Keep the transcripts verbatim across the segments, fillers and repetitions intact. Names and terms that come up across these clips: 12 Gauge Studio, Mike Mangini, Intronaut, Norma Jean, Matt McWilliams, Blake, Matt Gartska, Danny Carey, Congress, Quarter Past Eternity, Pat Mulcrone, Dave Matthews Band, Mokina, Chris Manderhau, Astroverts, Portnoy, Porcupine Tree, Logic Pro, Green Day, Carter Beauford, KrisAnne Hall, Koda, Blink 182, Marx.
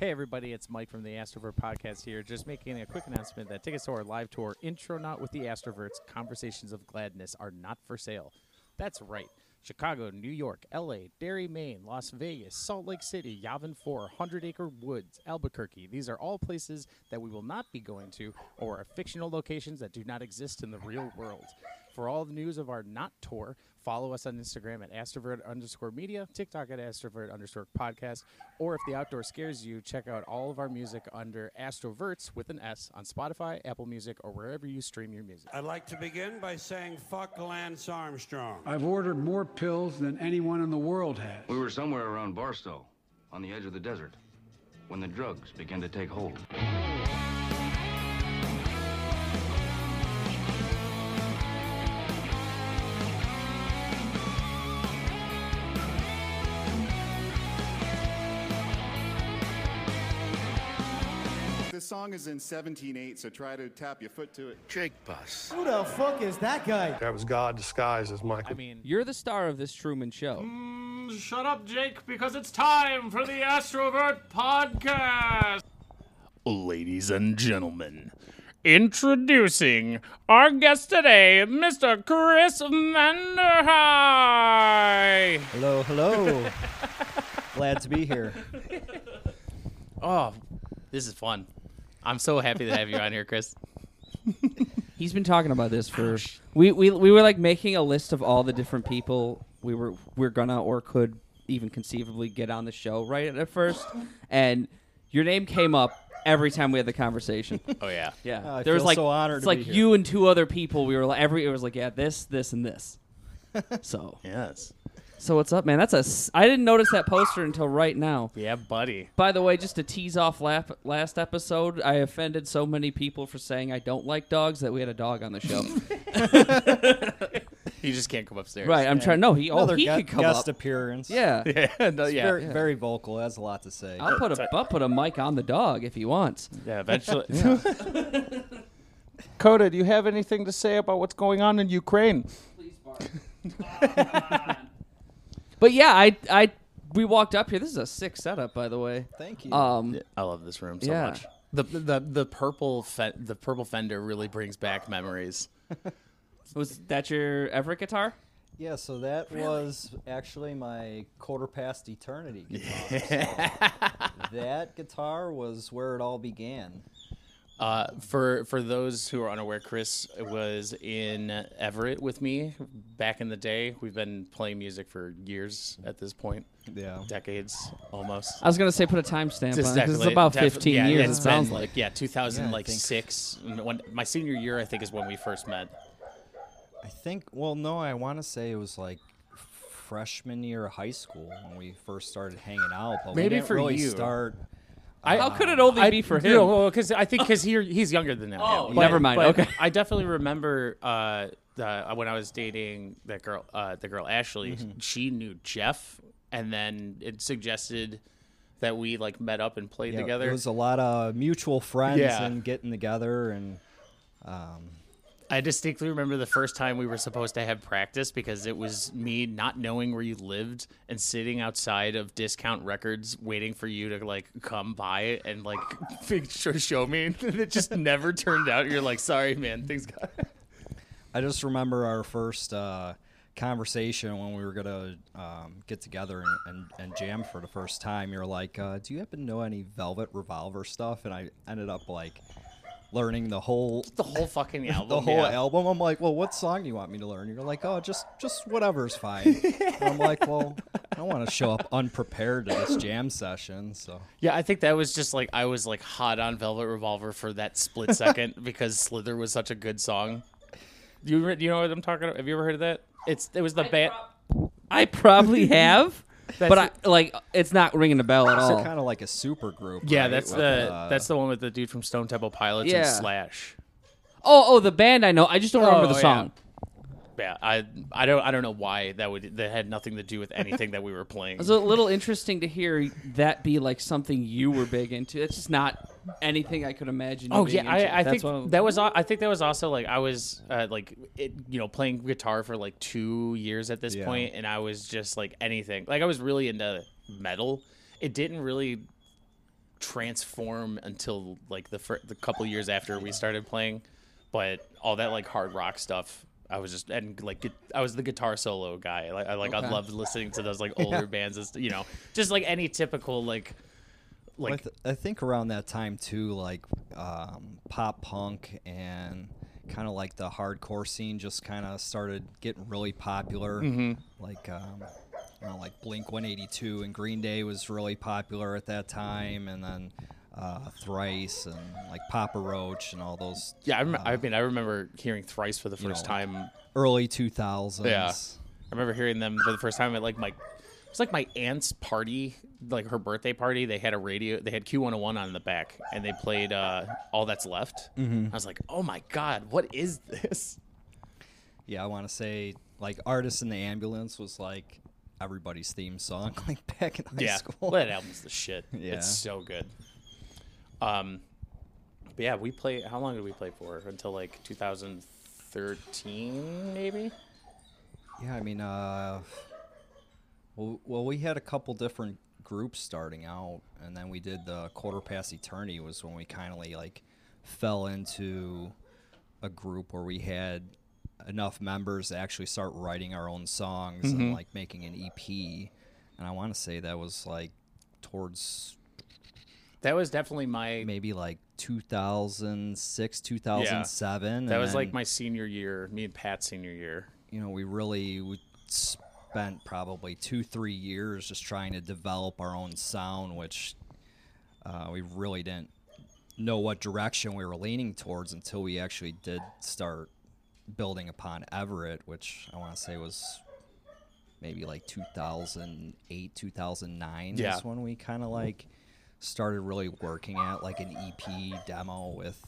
Hey everybody, it's Mike from the Astrovert Podcast here, just making a quick announcement that tickets to our live tour, Intronaut with the Astroverts, Conversations of Gladness, are not for sale. That's right. Chicago, New York, L A, Derry, Maine, Las Vegas, Salt Lake City, Yavin four, Hundred Acre Woods, Albuquerque. These are all places that we will not be going to or are fictional locations that do not exist in the real world. For all the news of our not tour, follow us on Instagram at Astrovert underscore media, TikTok at Astrovert underscore podcast, or if the outdoor scares you, check out all of our music under Astroverts with an S on Spotify, Apple Music, or wherever you stream your music. I'd like to begin by saying fuck Lance Armstrong. I've ordered more pills than anyone in the world has. We were somewhere around Barstow, on the edge of the desert, when the drugs began to take hold. The song is in seventeen eight, so try to tap your foot to it. Jake Buss. Who the fuck is that guy? That was God disguised as Michael. I mean, you're the star of this Truman Show. Mm, shut up, Jake, because it's time for the Astrovert Podcast. Ladies and gentlemen, introducing our guest today, Mister Chris Manderhau. Hello, hello. Glad to be here. Oh, this is fun. I'm so happy to have you on here, Chris. He's been talking about this for... We, we we were, like, making a list of all the different people we were we're gonna or could even conceivably get on the show right at first, and your name came up every time we had the conversation. Oh, yeah. Yeah. Oh, I there feel was like, so honored It's to like be you here. And two other people. We were like, every... It was like, yeah, this, this, and this. So... Yes. So what's up, man? That's a. S- I didn't notice that poster until right now. Yeah, buddy. By the way, just to tease off lap- last episode, I offended so many people for saying I don't like dogs that we had a dog on the show. He just can't come upstairs. Right. I'm yeah. trying. No, he. Another oh, he gu- could come guest up. appearance. Yeah. Yeah. No, yeah. Very, yeah. very vocal. Has a lot to say. I'll put a I'll put a mic on the dog if he wants. Yeah, eventually. Yeah. Koda, do you have anything to say about what's going on in Ukraine? Please bark. But yeah, I I we walked up here. This is a sick setup, by the way. Thank you. Um, I love this room so yeah. much. The the the purple fe- the purple fender really brings back memories. Was that your Everett guitar? Yeah, so that really? was actually my Quarter Past Eternity guitar. Yeah. So that guitar was where it all began. Uh, for for those who are unaware, Chris was in Everett with me back in the day. We've been playing music for years at this point. Yeah. Decades, almost. I was going to say put a timestamp on it. It's about def- fifteen yeah, years, it's it sounds been, like. Yeah, two thousand six. Yeah, when, my senior year, I think, is when we first met. I think, well, no, I want to say it was like freshman year of high school when we first started hanging out. But Maybe we didn't for really you. start... I, How could it only I, be for him? You know, because I think because he he's younger than that. Oh, but, never mind. But okay, I definitely remember uh, the, when I was dating that girl, uh, the girl Ashley. Mm-hmm. She knew Jeff, and then it suggested that we like met up and played yeah, together. It was a lot of mutual friends yeah. and getting together, and um, I distinctly remember the first time we were supposed to have practice because it was me not knowing where you lived and sitting outside of Discount Records waiting for you to like come by and like show me. And it just never turned out. You're like, sorry, man, things got. I just remember our first uh, conversation when we were gonna um, get together and, and, and jam for the first time. You're like, uh, do you happen to know any Velvet Revolver stuff? And I ended up like. Learning the whole the whole fucking album. The whole yeah. album. I'm like, well, what song do you want me to learn? You're like, oh, just just whatever's fine. And I'm like, well, I don't want to show up unprepared to this jam session. So yeah, I think that was just like I was like hot on Velvet Revolver for that split second because Slither was such a good song. You re- you know what I'm talking about? Have you ever heard of that? It's it was the band. Prob- I probably have. That's but I, like, it's not ringing a bell at all. It's kind of like a super group. Yeah, right? that's with, the uh, that's the one with the dude from Stone Temple Pilots yeah. and Slash. Oh, oh, the band I know. I just don't oh, remember the song. Yeah. yeah, I, I don't, I don't know why that would. That had nothing to do with anything that we were playing. It was a little interesting to hear that be like something you were big into. It's just not anything I could imagine. You oh being yeah, into. I, I That's think was, that was. I think that was also like I was uh, like it, you know, playing guitar for like two years at this yeah. point, and I was just like anything. Like I was really into metal. It didn't really transform until like the fir- the couple years after we started playing. But all that like hard rock stuff, I was just and like gu- I was the guitar solo guy. Like I like okay. I loved listening to those like older yeah. bands, as, you know, just like any typical like like. Well, I, th- I think around that time too, like um, pop punk and kind of like the hardcore scene just kind of started getting really popular. Mm-hmm. Like um, you know, like Blink one eighty-two and Green Day was really popular at that time, and then. Uh, Thrice and like Papa Roach and all those. Yeah, I, rem- uh, I mean, I remember hearing Thrice for the first you know, time. Early two thousands. Yeah, I remember hearing them for the first time at like my, it was like my aunt's party, like her birthday party. They had a radio, they had Q one oh one on in the back, and they played uh, All That's Left. Mm-hmm. I was like, oh my God, what is this? Yeah, I want to say like Artists in the Ambulance was like everybody's theme song like back in high yeah. school. That album's the shit. Yeah. It's so good. Um, but yeah, we play. How long did we play for? Until like two thousand thirteen, maybe. Yeah, I mean, uh, well, well, we had a couple different groups starting out, and then we did the Quarter Past Eternity was when we kind of like fell into a group where we had enough members to actually start writing our own songs mm-hmm. and like making an E P. And I want to say that was like towards. That was definitely my... Maybe like two thousand six, two thousand seven. Yeah, that was then, like my senior year, me and Pat's senior year. You know, we really we spent probably two, three years just trying to develop our own sound, which uh, we really didn't know what direction we were leaning towards until we actually did start building upon Everett, which I want to say was maybe like two thousand eight, two thousand nine. Yeah. That's when we kind of like... started really working at like an E P demo with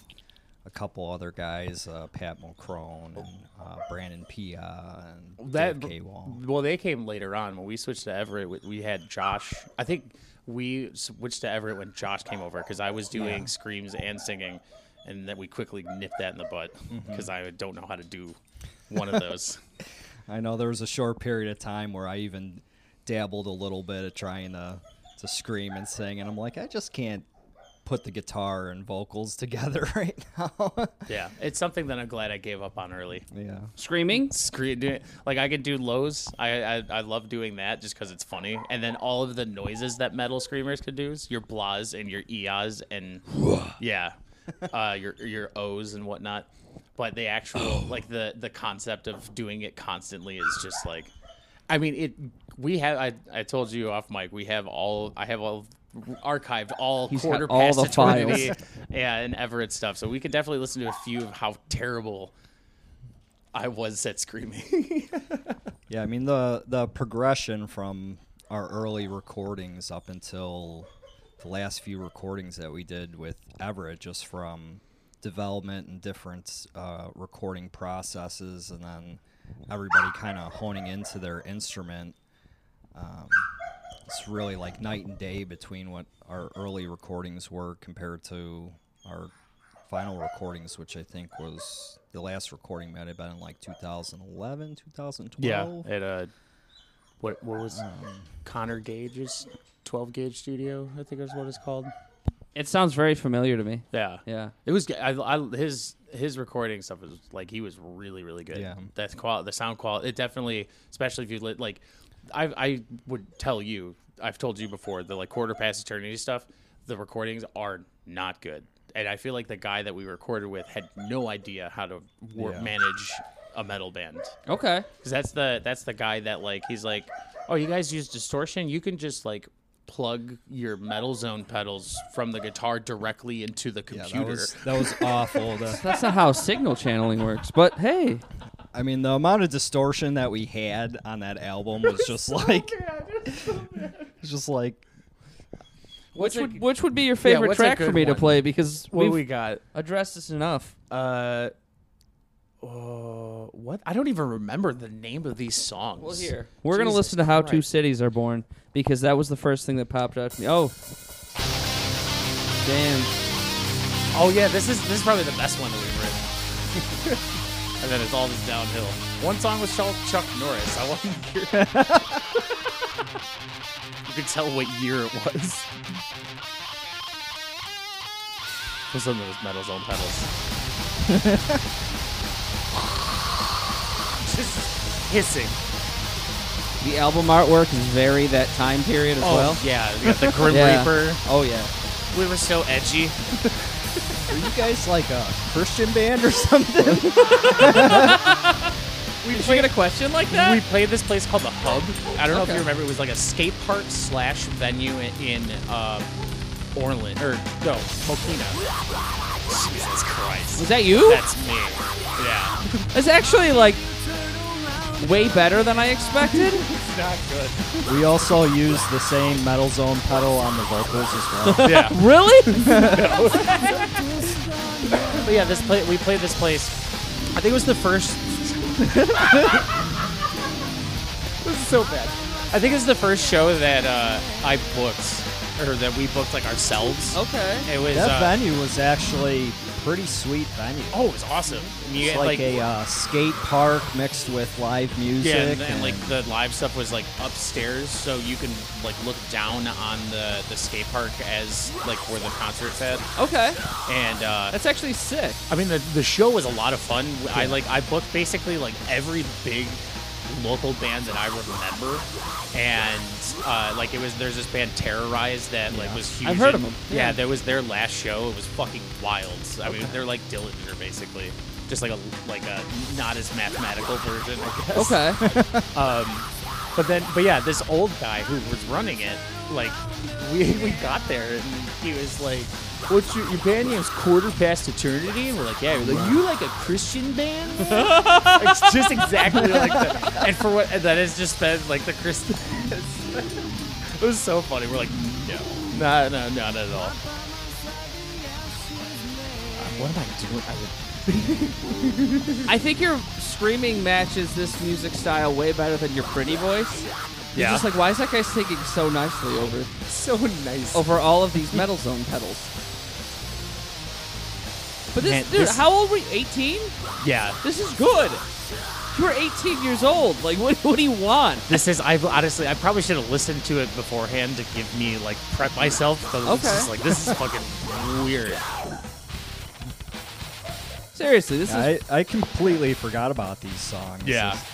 a couple other guys, uh, Pat Mulcrone and uh, Brandon Pia and that, Dave Kaywall. Well, they came later on. When we switched to Everett, we had Josh. I think we switched to Everett when Josh came over because I was doing yeah. screams and singing, and then we quickly nipped that in the butt because mm-hmm. I don't know how to do one of those. I know there was a short period of time where I even dabbled a little bit at trying to... to scream and sing, and I'm like, I just can't put the guitar and vocals together right now. Yeah, it's something that I'm glad I gave up on early. Yeah, screaming, screaming. Like I could do lows. I I, I love doing that just because it's funny. And then all of the noises that metal screamers could do: your blahs and your eahs and yeah, uh, your your ohs and whatnot. But the actual oh. like the the concept of doing it constantly is just like. I mean, it. We have. I, I told you off mic. We have all. I have all archived all He's Quarter Past all the Eternity, files. yeah, and Everett stuff. So we could definitely listen to a few of how terrible I was at screaming. yeah, I mean the the progression from our early recordings up until the last few recordings that we did with Everett, just from development and different uh, recording processes, and then. Everybody kind of honing into their instrument. Um, it's really like night and day between what our early recordings were compared to our final recordings, which I think was the last recording might have been in like two thousand eleven, two thousand twelve. Yeah, at uh, what what was um, Connor Gage's twelve gauge studio? I think is what it's called. It sounds very familiar to me. Yeah, yeah. It was I, I, his. His recording stuff was like he was really, really good. Yeah, that's quality. The sound quality. It definitely, especially if you li- like, I I would tell you. I've told you before the like Quarter Past Eternity stuff. The recordings are not good, and I feel like the guy that we recorded with had no idea how to wor- yeah. manage a metal band. Okay, because that's the that's the guy that like he's like, oh, you guys use distortion. You can just like. Plug your Metal Zone pedals from the guitar directly into the computer. Yeah, that, was, that was awful. The, that's not how signal channeling works, but hey. I mean, the amount of distortion that we had on that album was just so like... It's so just like... Which would, a, which would be your favorite yeah, track for me one? To play? Because what we got addressed this enough. Uh, Uh, what? I don't even remember the name of these songs. Well, here. We're going to listen to How Christ. Two Cities Are Born, because that was the first thing that popped out to me. Oh. Damn. Oh, yeah, this is this is probably the best one that we've written. And then it's all just downhill. One song was called Chuck Norris. I wasn't here. You can tell what year it was. There's some of those Metal Zone pedals. Just hissing. The album artwork is very that time period as oh, well. Oh, yeah. We got the Grim yeah. Reaper. Oh, yeah. We were so edgy. Are you guys like a Christian band or something? we Did played, you get a question like that? We played this place called The Hub. I don't okay. know if you remember. It was like a skate park slash venue in uh, Orland. Or, no, Mokina. Jesus Christ. Was that you? That's me. Yeah. It's actually, like, way better than I expected. It's not good. We also used the same Metal Zone pedal on the vocals as well. Yeah. Really? No. But yeah, this play, we played this place. I think it was the first... This is so bad. I think it was the first show that uh, I booked. Or that we booked like ourselves. Okay. It was, that uh, venue was actually pretty sweet venue. Oh, it was awesome. And you it's had, like, like a uh, skate park mixed with live music. Yeah, and, and, and like the live stuff was like upstairs, so you can like look down on the, the skate park as like where the concert's at. Okay. And uh, that's actually sick. I mean, the the show was a lot of fun. Cool. I like I booked basically like every big local band that I remember, and uh, like it was there's this band Terrorized that like yeah. was huge. I've heard of them. Yeah, yeah, that was their last show. It was fucking wild. I okay. mean, they're like Dillinger basically, just like a like a not as mathematical version, I guess. Okay. um, but then, but yeah, this old guy who was running it, like we we got there and he was like, "What's your, your band name's Quarter Past Eternity?" And we're like, "Yeah." We're like, "You like a Christian band?" It's just exactly like that. And for what and that has just been like the Christian. It was so funny. We're like, "No, no, no, not at all." Uh, what am I doing? I would... I think your screaming matches this music style way better than your pretty voice. You're yeah. just like, why is that guy singing so nicely over so nice over all of these Metal Zone pedals? But this, Man, dude, this... how old were you? eighteen? Yeah. This is good. You were eighteen years old. Like, what, what do you want? This is, I've honestly, I probably should have listened to it beforehand to give me, like, prep myself. But okay. It's just like, this is fucking weird. Seriously, this yeah, is... I, I completely forgot about these songs. Yeah. This...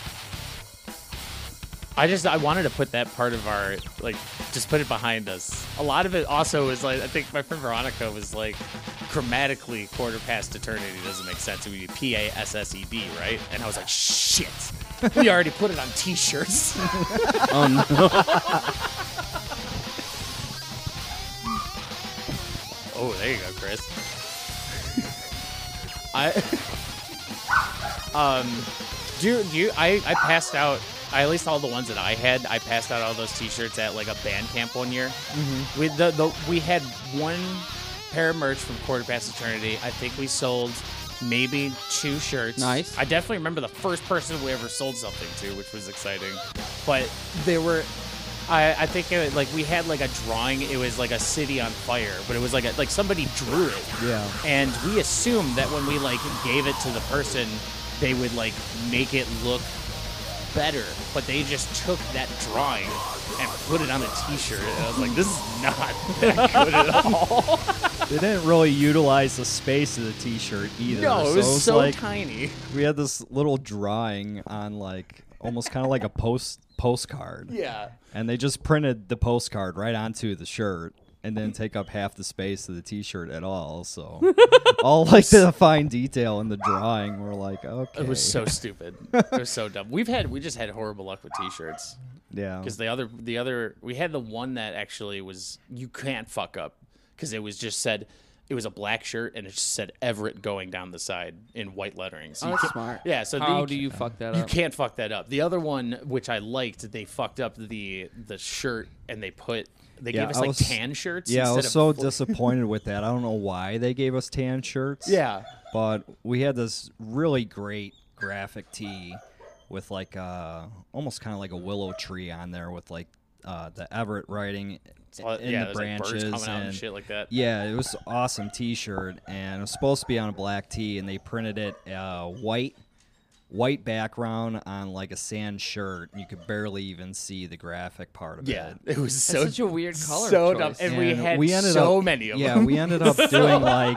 I just I wanted to put that part of our like just put it behind us. A lot of it also is like I think my friend Veronica was like grammatically Quarter Past Eternity doesn't make sense. It would be P A S S E D, right? And I was like, shit, we already put it on T-shirts. Oh no! Oh, there you go, Chris. I um, do do you, I I passed out. I, at least all the ones that I had, I passed out all those T-shirts at like a band camp one year. Mm-hmm. We the, the we had one pair of merch from Quarter Past Eternity. I think we sold maybe two shirts. Nice. I definitely remember the first person we ever sold something to, which was exciting. But they were, I I think it, like we had like a drawing. It was like a city on fire, but it was like a, like somebody drew it. Yeah. And we assumed that when we like gave it to the person, they would like make it look better, but they just took that drawing and put it on a T-shirt, and I was like, this is not that good at all. They didn't really utilize the space of the T-shirt either. No, it was so, it was so like, tiny. We had this little drawing on, like, almost kind of like a post postcard. Yeah. And they just printed the postcard right onto the shirt, and then take up half the space of the T-shirt at all. So all like the fine detail in the drawing, we're like, okay. It was so stupid. It was so dumb. We've had we just had horrible luck with T-shirts. Yeah. Because the other the other we had the one that actually was you can't fuck up because it was just said It was a black shirt, and it just said Everett going down the side in white lettering. So oh, that's smart. Yeah. So how the, do you fuck that up? You can't fuck that up. The other one, which I liked, they fucked up the the shirt, and they put they yeah, gave us I like was, tan shirts. Yeah, I was so fl- disappointed with that. I don't know why they gave us tan shirts. Yeah, but we had this really great graphic tee with like a, almost kind of like a willow tree on there with like uh, the Everett writing. In yeah, the branches like and, and shit like that. Yeah, it was awesome T-shirt, and it was supposed to be on a black tee, and they printed it uh, white, white background on like a sand shirt. And you could barely even see the graphic part of yeah, it. Yeah, it was so That's such a weird color so choice. Dumb. And, and we had we so up, many of yeah, them. Yeah, we ended up doing like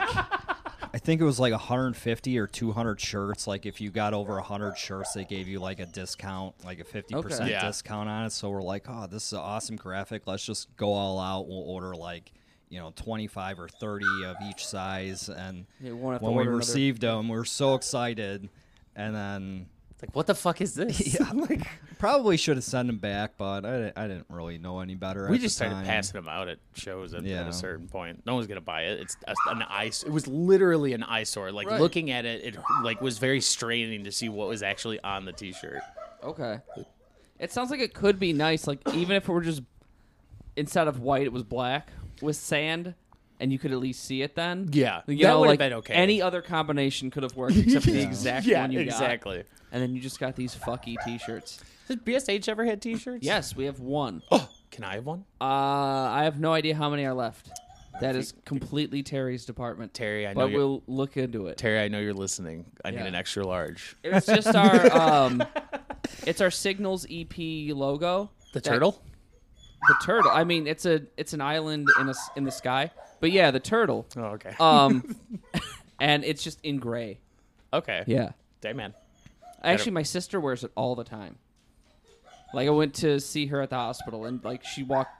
I think it was like one hundred fifty or two hundred shirts. Like if you got over one hundred shirts, they gave you like a discount, like a fifty percent okay. yeah. discount on it. So we're like, oh, this is an awesome graphic. Let's just go all out. We'll order like, you know, twenty-five or thirty of each size. And yeah, we when we received another... them, we were so excited. And then... Like, what the fuck is this? Yeah, like, probably should have sent them back, but I, I didn't really know any better. We at just the started time. passing them out at shows at, yeah. at a certain point. No one's gonna buy it. It's an eyesore. It was literally an eyesore. Like right. looking at it, it like was very straining to see what was actually on the T-shirt. Okay, it sounds like it could be nice. Like even if it were just instead of white, it was black with sand. And you could at least see it then? Yeah. You that would like have been okay. Any other combination could have worked except for the exact yeah, one you exactly. got. Yeah, exactly. And then you just got these fucky T-shirts. Has B S H ever had T-shirts? Yes, we have one. Oh, can I have one? Uh, I have no idea how many are left. That is completely Terry's department. Terry, I know But we'll look into it. Terry, I know you're listening. I yeah. need an extra large. It's just our, um, it's our Signals E P logo. The turtle? The turtle. I mean, it's a it's an island in a, in the sky. But yeah, the turtle. Oh, okay. Um, and it's just in gray. Okay. Yeah. Day man. Actually, my sister wears it all the time. Like, I went to see her at the hospital, and like she walked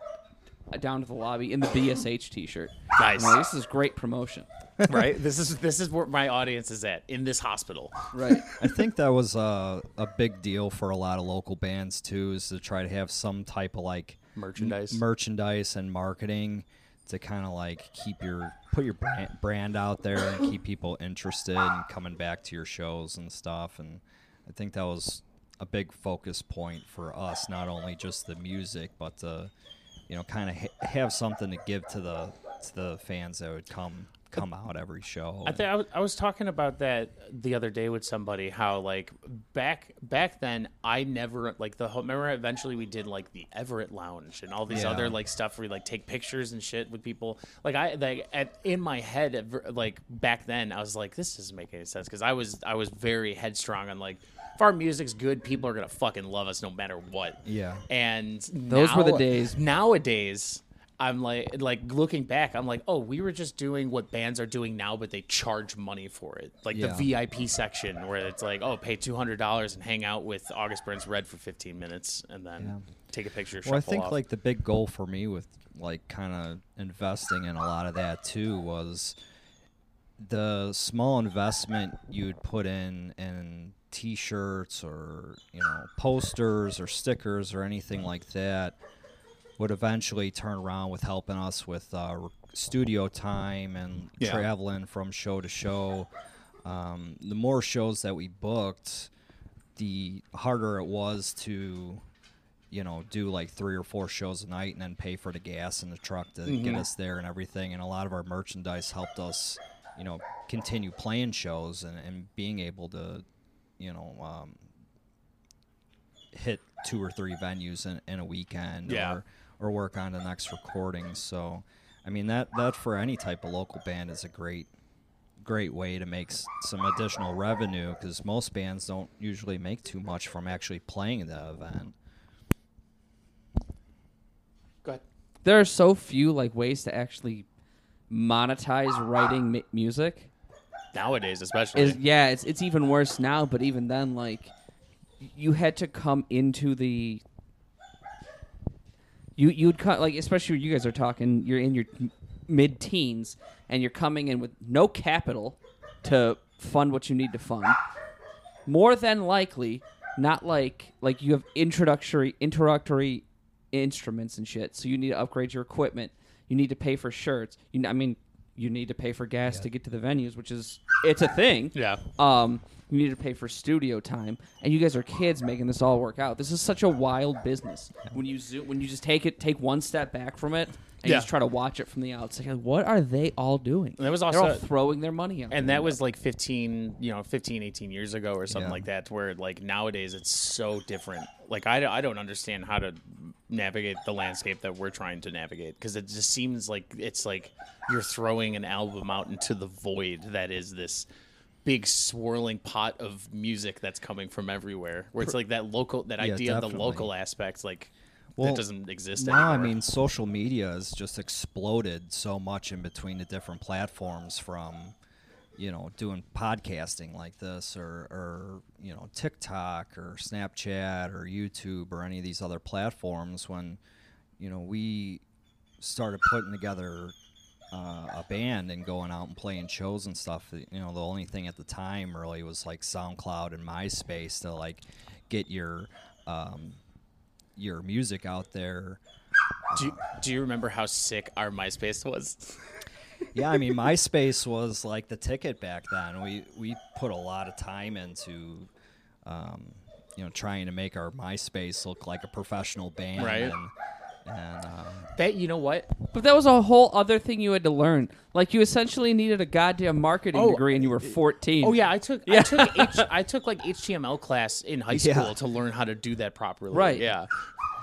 down to the lobby in the B S H T-shirt. Nice. Like, this is great promotion. Right. This is this is where my audience is at in this hospital. Right. I think that was uh, a big deal for a lot of local bands too, is to try to have some type of like merchandise, m- merchandise and marketing. To kind of like keep your put your brand, brand out there and keep people interested and coming back to your shows and stuff, and I think that was a big focus point for us, not only just the music but to, you know, kind of ha- have something to give to the to the fans that would come come out every show. I think I was, I was talking about that the other day with somebody, how like back back then I never like the whole, remember eventually we did like the Everett Lounge and all these yeah. other like stuff where you like take pictures and shit with people. Like I like at, in my head like back then I was like, this doesn't make any sense, because I was I was very headstrong on like, if our music's good, people are gonna fucking love us no matter what. Yeah. And those now, were the days. Nowadays I'm like, like looking back, I'm like, oh, we were just doing what bands are doing now, but they charge money for it. Like yeah. the V I P section where it's like, oh, pay two hundred dollars and hang out with August Burns Red for fifteen minutes and then yeah. take a picture. Well, I think off. Like the big goal for me with like kind of investing in a lot of that too was the small investment you'd put in in T-shirts or, you know, posters or stickers or anything like that. Would eventually turn around with helping us with uh, studio time and yeah. traveling from show to show. Um, the more shows that we booked, the harder it was to, you know, do like three or four shows a night and then pay for the gas in the truck to mm-hmm. get us there and everything. And a lot of our merchandise helped us, you know, continue playing shows and, and being able to, you know, um, hit two or three venues in, in a weekend. Yeah. Or, or work on the next recording. So, I mean, that, that for any type of local band is a great, great way to make s- some additional revenue, because most bands don't usually make too much from actually playing the event. Go ahead. There are so few, like, ways to actually monetize writing mi- music. Nowadays, especially. It's, yeah, it's, it's even worse now, but even then, like, you had to come into the... You you'd cut like, especially when you guys are talking, you're in your mid teens and you're coming in with no capital to fund what you need to fund. More than likely, not like like you have introductory introductory instruments and shit, so you need to upgrade your equipment. You need to pay for shirts. You I mean, you need to pay for gas yeah. to get to the venues, which is, it's a thing. Yeah. Um, you need to pay for studio time, and you guys are kids making this all work out. This is such a wild business. When you zoom, when you just take it, take one step back from it, and yeah. you just try to watch it from the outside. Like, what are they all doing? And that was also, they're all throwing their money out. And that was like fifteen, you know, fifteen, eighteen years ago or something yeah. like that. Where like nowadays it's so different. Like I, I don't understand how to navigate the landscape that we're trying to navigate, because it just seems like it's like you're throwing an album out into the void that is this big swirling pot of music that's coming from everywhere, where it's like that local, that yeah, idea definitely. of the local aspect, like well, that doesn't exist anymore. Now, I mean, social media has just exploded so much in between the different platforms, from, you know, doing podcasting like this, or, or, you know, TikTok or Snapchat or YouTube or any of these other platforms. When, you know, we started putting together Uh, a band and going out and playing shows and stuff, you know, the only thing at the time really was like SoundCloud and MySpace to like get your um, your music out there. Uh, do you, do you remember how sick our MySpace was? Yeah, I mean, MySpace was like the ticket back then. We we put a lot of time into um, you know, trying to make our MySpace look like a professional band. Right. And, And, um, that, you know what? But that was a whole other thing you had to learn. Like, you essentially needed a goddamn marketing oh, degree, and you were fourteen. Oh yeah, I took yeah. I took H, I took like H T M L class in high school yeah. to learn how to do that properly. Right. Yeah.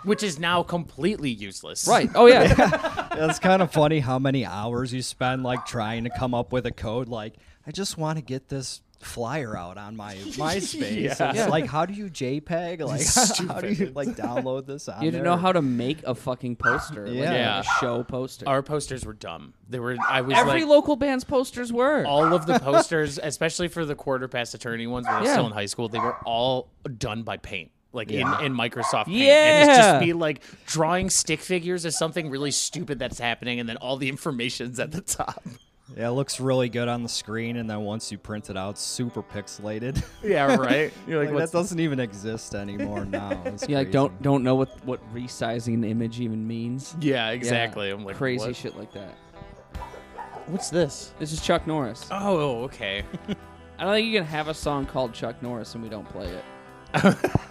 Which is now completely useless. Right. Oh yeah. yeah. It's kind of funny how many hours you spend like trying to come up with a code. Like, I just want to get this flyer out on my MySpace. yeah. It's yeah. like, how do you JPEG? Like, how do you like download this? On you didn't there? know how to make a fucking poster. yeah. Like, yeah, a show poster. Our posters were dumb. They were. I was every like, local band's posters were. All of the posters, especially for the Quarter Past Eternity ones, when I was yeah. still in high school, they were all done by Paint. Like yeah. in, in Microsoft Paint. Yeah. And it's just me like drawing stick figures as something really stupid that's happening, and then all the information's at the top. Yeah, it looks really good on the screen, and then once you print it out, super pixelated. Yeah, right. You're like, like that doesn't even exist anymore now. Yeah, like don't don't know what, what resizing an image even means. Yeah, exactly. Yeah, I'm like, crazy what? shit like that. What's this? This is Chuck Norris. Oh, okay. I don't think you can have a song called Chuck Norris and we don't play it.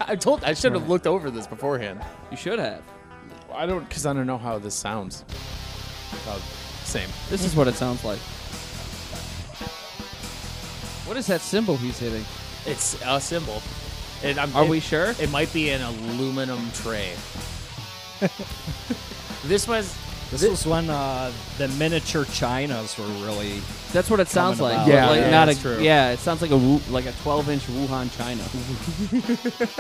I told I should have right. looked over this beforehand. You should have. I don't, because I don't know how this sounds. Oh. Same. This is what it sounds like. What is that cymbal he's hitting? It's a cymbal. It, I'm, Are it, we sure? It might be an aluminum tray. This was. This, this was when uh, the miniature chinas were really. That's what it sounds like. About. Yeah, like, yeah, not a, true. Yeah, it sounds like a like a twelve-inch Wuhan china.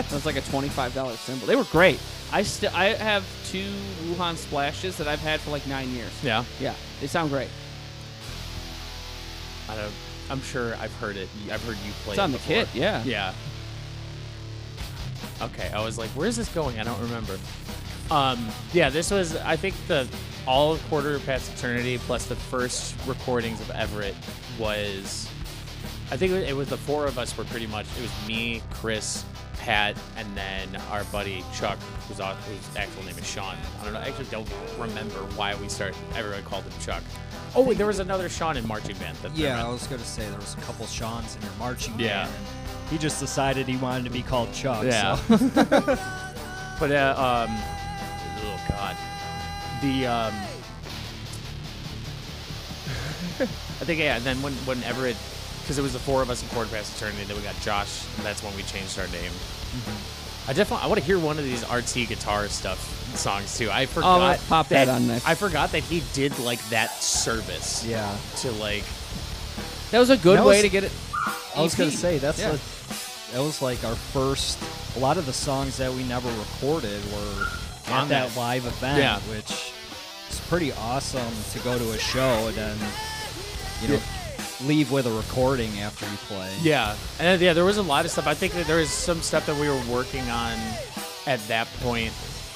Sounds like a twenty-five dollar cymbal. They were great. I still I have two Wuhan splashes that I've had for like nine years. Yeah, yeah, they sound great. I don't. I'm sure I've heard it. I've heard you play. It's on it the kit. Yeah, yeah. Okay, I was like, where is this going? I don't remember. Um, yeah, this was I think the. All of Quarter Past Eternity, plus the first recordings of Everett was, I think it was the four of us were pretty much, it was me, Chris, Pat, and then our buddy Chuck, whose actual name is Sean. I don't know, I actually don't remember why we started, everyone called him Chuck. Oh, wait, there was another Sean in marching band. That yeah, I was going to say there was a couple Seans in your marching yeah. band. Yeah. He just decided he wanted to be called Chuck. Yeah. So. But, uh, um, oh, God. The um, I think yeah. And then when when Everett, because it was the four of us in Quarter Past Eternity, then we got Josh. And that's when we changed our name. Mm-hmm. I definitely I want to hear one of these R T guitar stuff songs too. I forgot. Oh, I'll pop that, that on next. I forgot that he did like that service. Yeah. To like. That was a good way was, to get it. I was gonna say that's yeah. a, that was like our first. A lot of the songs that we never recorded were. On that, that live event, yeah. which is pretty awesome to go to a show and then, you know, yeah. leave with a recording after you play. Yeah, and yeah, there was a lot of stuff. I think that there was some stuff that we were working on at that point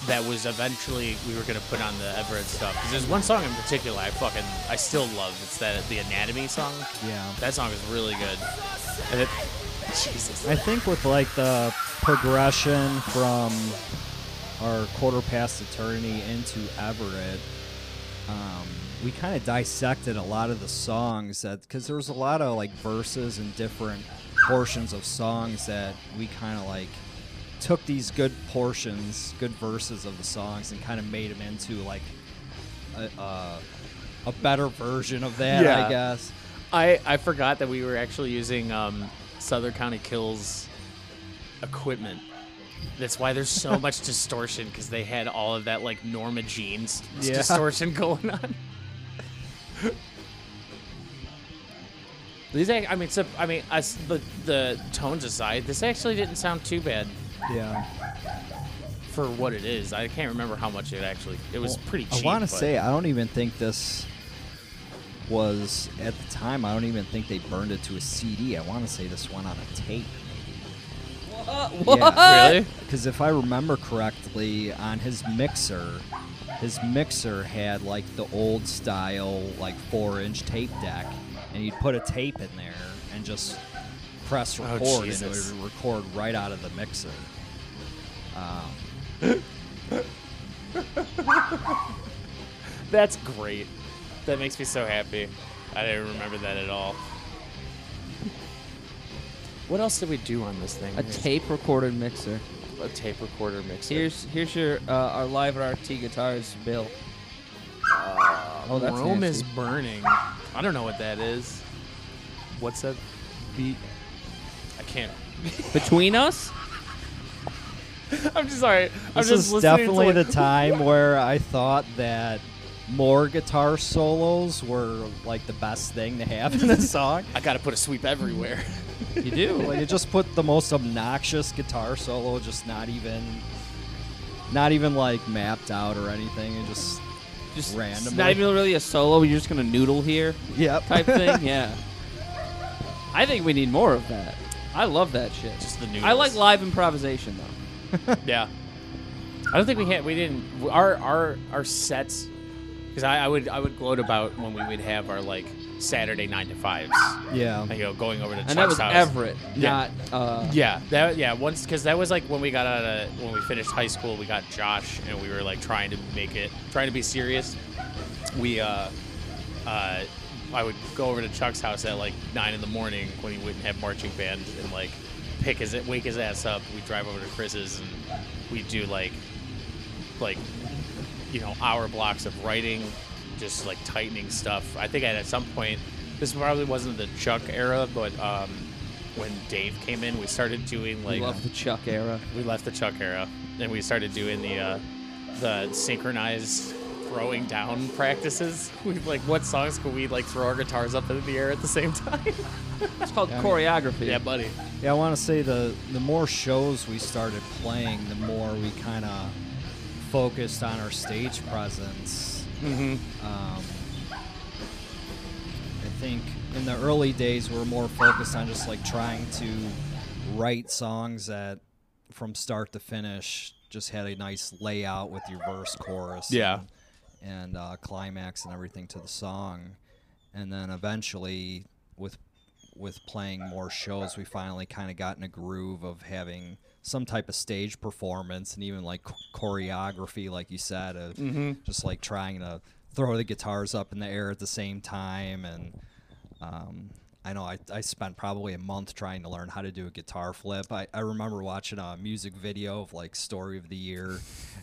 that was eventually we were going to put on the Everett stuff. Because there's one song in particular I fucking, I still love. It's that the Anatomy song. Yeah. That song is really good. And it, Jesus. I think with like the progression from... our Quarter Past Eternity into Everett, um, we kind of dissected a lot of the songs, that because there was a lot of like verses and different portions of songs that we kind of like took these good portions, good verses of the songs, and kind of made them into like a, a, a better version of that, yeah. I guess. I, I forgot that we were actually using um, Southern County Kills equipment. That's why there's so much distortion, because they had all of that like Norma Jean yeah. distortion going on. These, I mean, so, I mean, I, the, the tones aside, this actually didn't sound too bad. Yeah. For what it is, I can't remember how much it actually. It was well, pretty cheap. I want to say I don't even think this was at the time. I don't even think they burned it to a C D. I want to say this went on a tape. What? What? Yeah. Really? Because if I remember correctly, on his mixer, his mixer had like the old style, like four-inch tape deck, and you'd put a tape in there and just press record, oh, and it would record right out of the mixer. Um. That's great. That makes me so happy. I didn't remember that at all. What else did we do on this thing? A Here's tape recorded mixer. A tape recorder mixer. Here's here's your uh, our live R T guitars bill. Uh, oh, that's Rome nasty. Is burning. I don't know what that is. What's that beat? I can't. Between us? I'm just sorry. This I'm just is listening definitely to like the time where I thought that more guitar solos were like the best thing to have in a song. I gotta put a sweep everywhere. You do. Like, you just put the most obnoxious guitar solo, just not even, not even like mapped out or anything, and just, just randomly. It's not even really a solo. You're just gonna noodle here. Yep. Type thing. Yeah. I think we need more of that. I love that shit. Just the noodles. I like live improvisation though. Yeah. I don't think we had. We didn't. Our our our sets. Because I, I would I would gloat about when we would have our like Saturday nine to fives. Yeah. Like, you know, going over to Chuck's house. And that was house. Everett, yeah. not. Uh... Yeah. That yeah. Once because that was like when we got out of when we finished high school, we got Josh, and we were like trying to make it, trying to be serious. We uh, uh, I would go over to Chuck's house at like nine in the morning when he wouldn't have marching band, and like pick his wake his ass up. We drive over to Chris's and we do like like. you know, hour blocks of writing, just like tightening stuff. I think I had at some point, this probably wasn't the Chuck era, but um, when Dave came in, we started doing like. We left the Chuck era. We left the Chuck era, and we started doing the uh, the synchronized throwing down practices. We like, what songs could we like throw our guitars up into the air at the same time? It's called yeah, choreography. Yeah, buddy. Yeah, I want to say the the more shows we started playing, the more we kind of focused on our stage presence. Mm-hmm. um, I think in the early days we were more focused on just like trying to write songs that from start to finish just had a nice layout with your verse, chorus, yeah, and, and uh, climax and everything to the song. And then eventually with with playing more shows, we finally kind of got in a groove of having some type of stage performance and even like choreography, like you said, of mm-hmm. just like trying to throw the guitars up in the air at the same time. And um, I know I, I spent probably a month trying to learn how to do a guitar flip. I, I remember watching a music video of like Story of the Year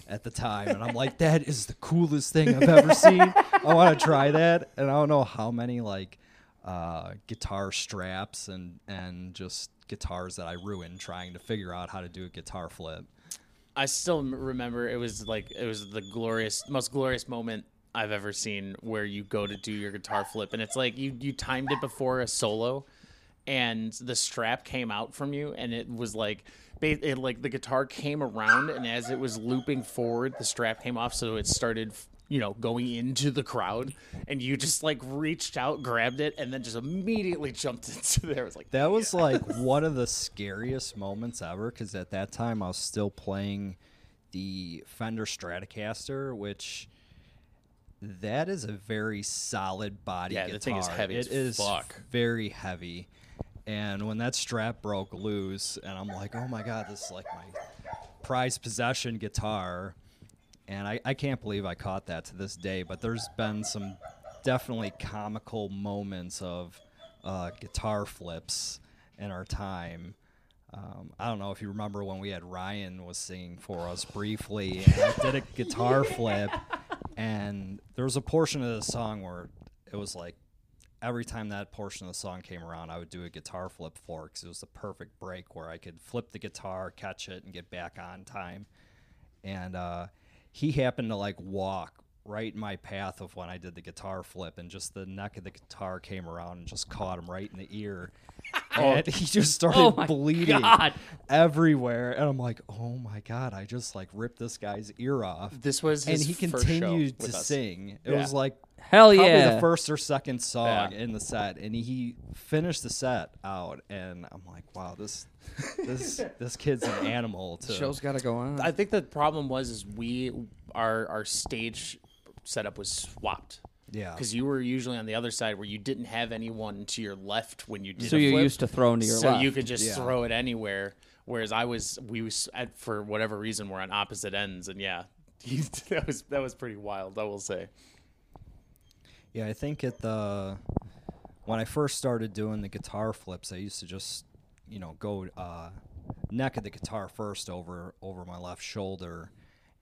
at the time, and I'm like, that is the coolest thing I've ever seen. I want to try that. And I don't know how many like uh, guitar straps and, and just guitars that I ruined trying to figure out how to do a guitar flip. I still remember it was like it was the glorious, most glorious moment I've ever seen, where you go to do your guitar flip and it's like you you timed it before a solo, and the strap came out from you, and it was like it like the guitar came around, and as it was looping forward, the strap came off, so it started, you know, going into the crowd, and you just like reached out, grabbed it, and then just immediately jumped into there. It was like, that was yeah. like one of the scariest moments ever, because at that time I was still playing the Fender Stratocaster, which that is a very solid body yeah, guitar. Yeah, the thing is heavy it as fuck. It is very heavy. And when that strap broke loose, and I'm like, oh my God, this is like my prized possession guitar. And I, I can't believe I caught that to this day, but there's been some definitely comical moments of uh, guitar flips in our time. Um, I don't know if you remember when we had Ryan was singing for us briefly, and I did a guitar yeah. flip, and there was a portion of the song where it was like every time that portion of the song came around, I would do a guitar flip for it because it was the perfect break where I could flip the guitar, catch it, and get back on time. And uh, he happened to like walk right in my path of when I did the guitar flip, and just the neck of the guitar came around and just caught him right in the ear. And he just started oh bleeding God. everywhere. And I'm like, oh my God, I just like ripped this guy's ear off. This was his And he first continued to us. sing. It yeah. was like Hell probably yeah. the first or second song yeah. in the set. And he finished the set out. And I'm like, wow, this this this kid's an animal. Too. The show's got to go on. I think the problem was is we our our stage setup was swapped. Yeah, because you were usually on the other side where you didn't have anyone to your left when you did. So you're used to throwing to your left. So you could just yeah. throw it anywhere. Whereas I was, we was at, for whatever reason, we're on opposite ends, and yeah, that was that was pretty wild, I will say. Yeah, I think at the when I first started doing the guitar flips, I used to just you know go uh, neck of the guitar first over over my left shoulder.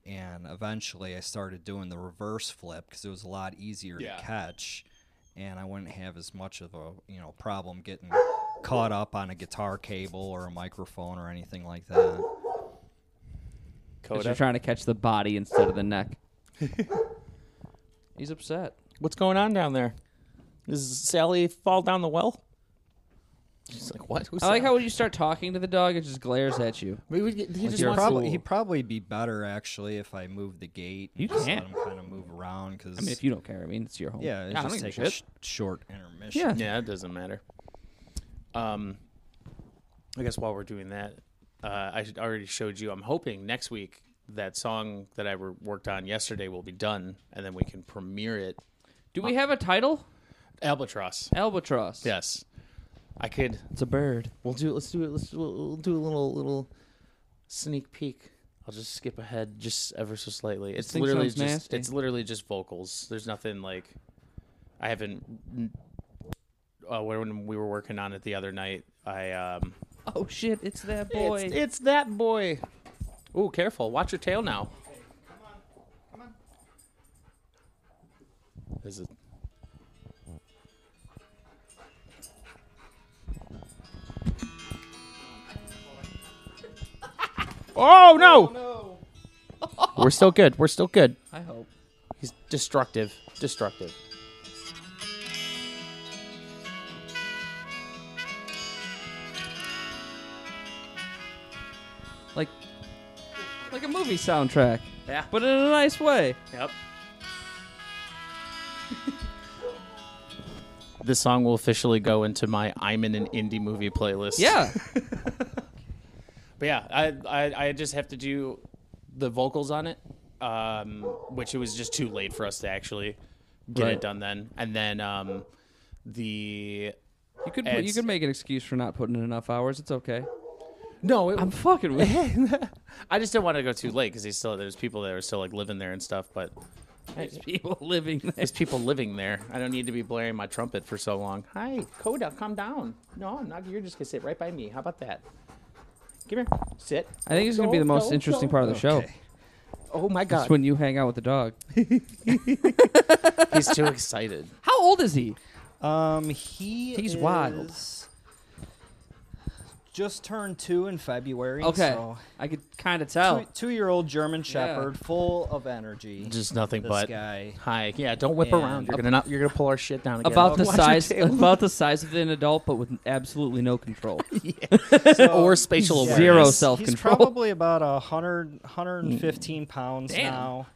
And eventually I started doing the reverse flip because it was a lot easier yeah. to catch, and I wouldn't have as much of a you know problem getting caught up on a guitar cable or a microphone or anything like that. Because you're trying to catch the body instead of the neck. He's upset. What's going on down there? Does Sally fall down the well? She's like, what? Who's I like that? How when you start talking to the dog, it just glares at you. He like just wants probably, he'd probably be better, actually, if I moved the gate. You just can't. Let him kind of move around. Cause, I mean, if you don't care, I mean, it's your home. Yeah, yeah just take a sh- short intermission. Yeah. yeah, it doesn't matter. Um, I guess while we're doing that, uh, I already showed you. I'm hoping next week that song that I worked on yesterday will be done, and then we can premiere it. Do we have a title? Albatross. Albatross. Yes. I could. It's a bird. We'll do. Let's do it. Let's do, we'll do a little little sneak peek. I'll just skip ahead just ever so slightly. It's literally just. Nasty. It's literally just vocals. There's nothing like. I haven't. Uh, when we were working on it the other night, I. Um, oh shit! It's that boy. It's, it's that boy. Ooh, careful! Watch your tail now. Hey, come on! Come on! Is it? Oh, no. Oh, no. We're still good. We're still good. I hope. He's destructive. Destructive. Like, like a movie soundtrack. Yeah. But in a nice way. Yep. This song will officially go into my I'm in an indie movie playlist. Yeah. But yeah, I, I I just have to do the vocals on it, um, which it was just too late for us to actually get right. it done then. And then um, the you could you could make an excuse for not putting in enough hours. It's okay. No, it, I'm fucking with you. I just didn't want to go too late because there's still there's people that are still like living there and stuff. But there's people living there. There's people living there. I don't need to be blaring my trumpet for so long. Hi, Koda, come down. No, I'm not. You're just gonna sit right by me. How about that? Come here. Sit. I think it's going to be the most go, interesting go. part of the show. Okay. Oh, my God. It's when you hang out with the dog. He's too excited. How old is he? Um, he He's is wild. Just turned two in February. Okay. So I could kind of tell. Two, two-year-old German Shepherd, yeah. full of energy. Just nothing this but. guy. Hi. Yeah, don't whip and around. You're going to you're gonna pull our shit down again. About, the size, about the size of an adult, but with absolutely no control. yeah. so, or spatial awareness. Zero self-control. He's probably about one hundred, one hundred fifteen mm. pounds Damn. now.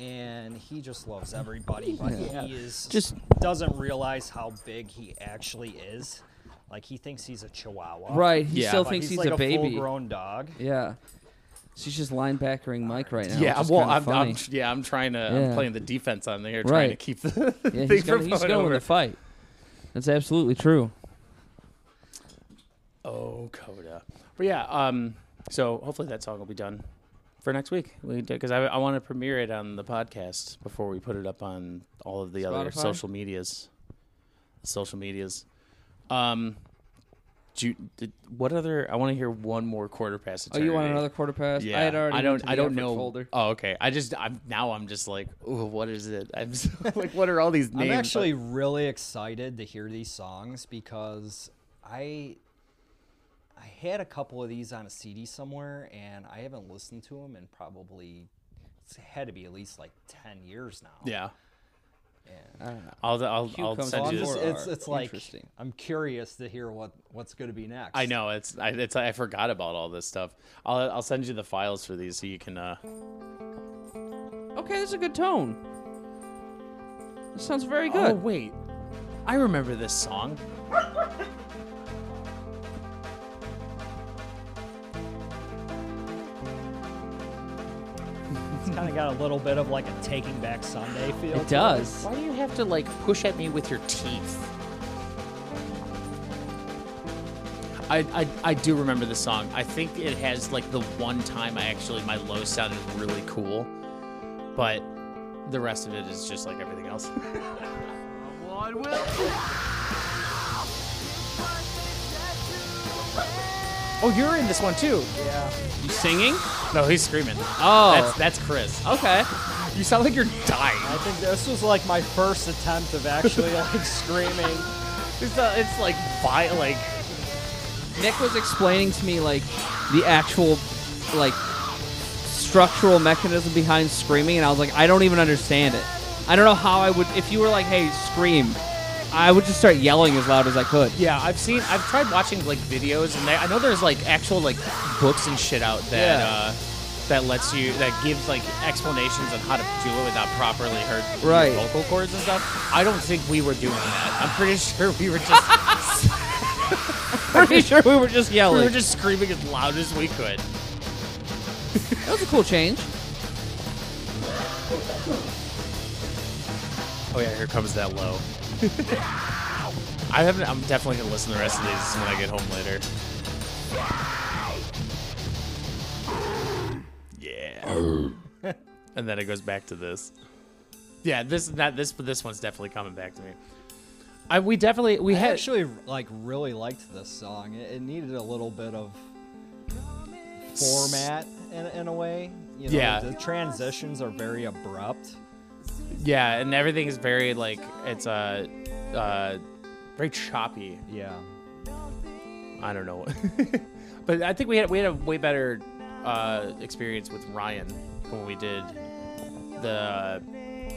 And he just loves everybody. But yeah. he is just doesn't realize how big he actually is. Like, he thinks he's a chihuahua. Right. He yeah. still like thinks he's, he's like a baby. He's a full-grown dog. Yeah. She's just linebackering Mike right now. Yeah, well, I'm, I'm, yeah, I'm trying to yeah. – I'm playing the defense on there, trying right. to keep the yeah, thing he's gonna, from he's going over. to fight. That's absolutely true. Oh, Koda. But, yeah, um, so hopefully that song will be done for next week. We because I, I want to premiere it on the podcast before we put it up on all of the Spotify? other social medias. Social medias. Um, do you, did, what other? I want to hear one more Quarter Past Eternity. Oh, you want another Quarter Past? Yeah. I had already. I don't. I don't know. Folder. Oh, okay. I just. I'm now. I'm just like, ooh, what is it? I'm so, like, what are all these names? I'm actually but, really excited to hear these songs because I. I had a couple of these on a C D somewhere, and I haven't listened to them in probably, it's had to be at least like ten years now. Yeah. And I don't know. I'll, I'll, I'll send you this. It's, it's like, I'm curious to hear what, what's going to be next. I know. It's I, it's I forgot about all this stuff. I'll I'll send you the files for these so you can... Uh... Okay, that's a good tone. That sounds very good. Oh, wait. I remember this song. Kind of got a little bit of like a Taking Back Sunday feel. It does. Why do you have to like push at me with your teeth? I, I I do remember this song. I think it has like the one time I actually my low sounded really cool, but the rest of it is just like everything else. One will. Oh, you're in this one too. Yeah. You singing? No, he's screaming. Oh. That's, that's Chris. Okay. You sound like you're dying. I think this was like my first attempt of actually like screaming. It's, uh, it's like by like. Nick was explaining to me like the actual like structural mechanism behind screaming, and I was like, I don't even understand it. I don't know how I would. If you were like, hey, scream. I would just start yelling as loud as I could. Yeah, I've seen, I've tried watching like videos, and they, I know there's like actual like books and shit out that yeah. uh, that lets you, that gives like explanations on how to do it without properly hurting right. your vocal cords and stuff. I don't think we were doing that. I'm pretty sure we were just, pretty sure we were just yelling. We were just screaming as loud as we could. That was a cool change. Oh yeah, here comes that low. I haven't. I'm definitely gonna listen to the rest of these when I get home later. Yeah. And then it goes back to this. Yeah, this that this but this one's definitely coming back to me. I we definitely we I had, actually like really liked this song. It, it needed a little bit of format in in a way. You know, yeah. The transitions are very abrupt. Yeah, and everything is very like it's uh, uh very choppy. Yeah, I don't know, but I think we had we had a way better uh, experience with Ryan when we did the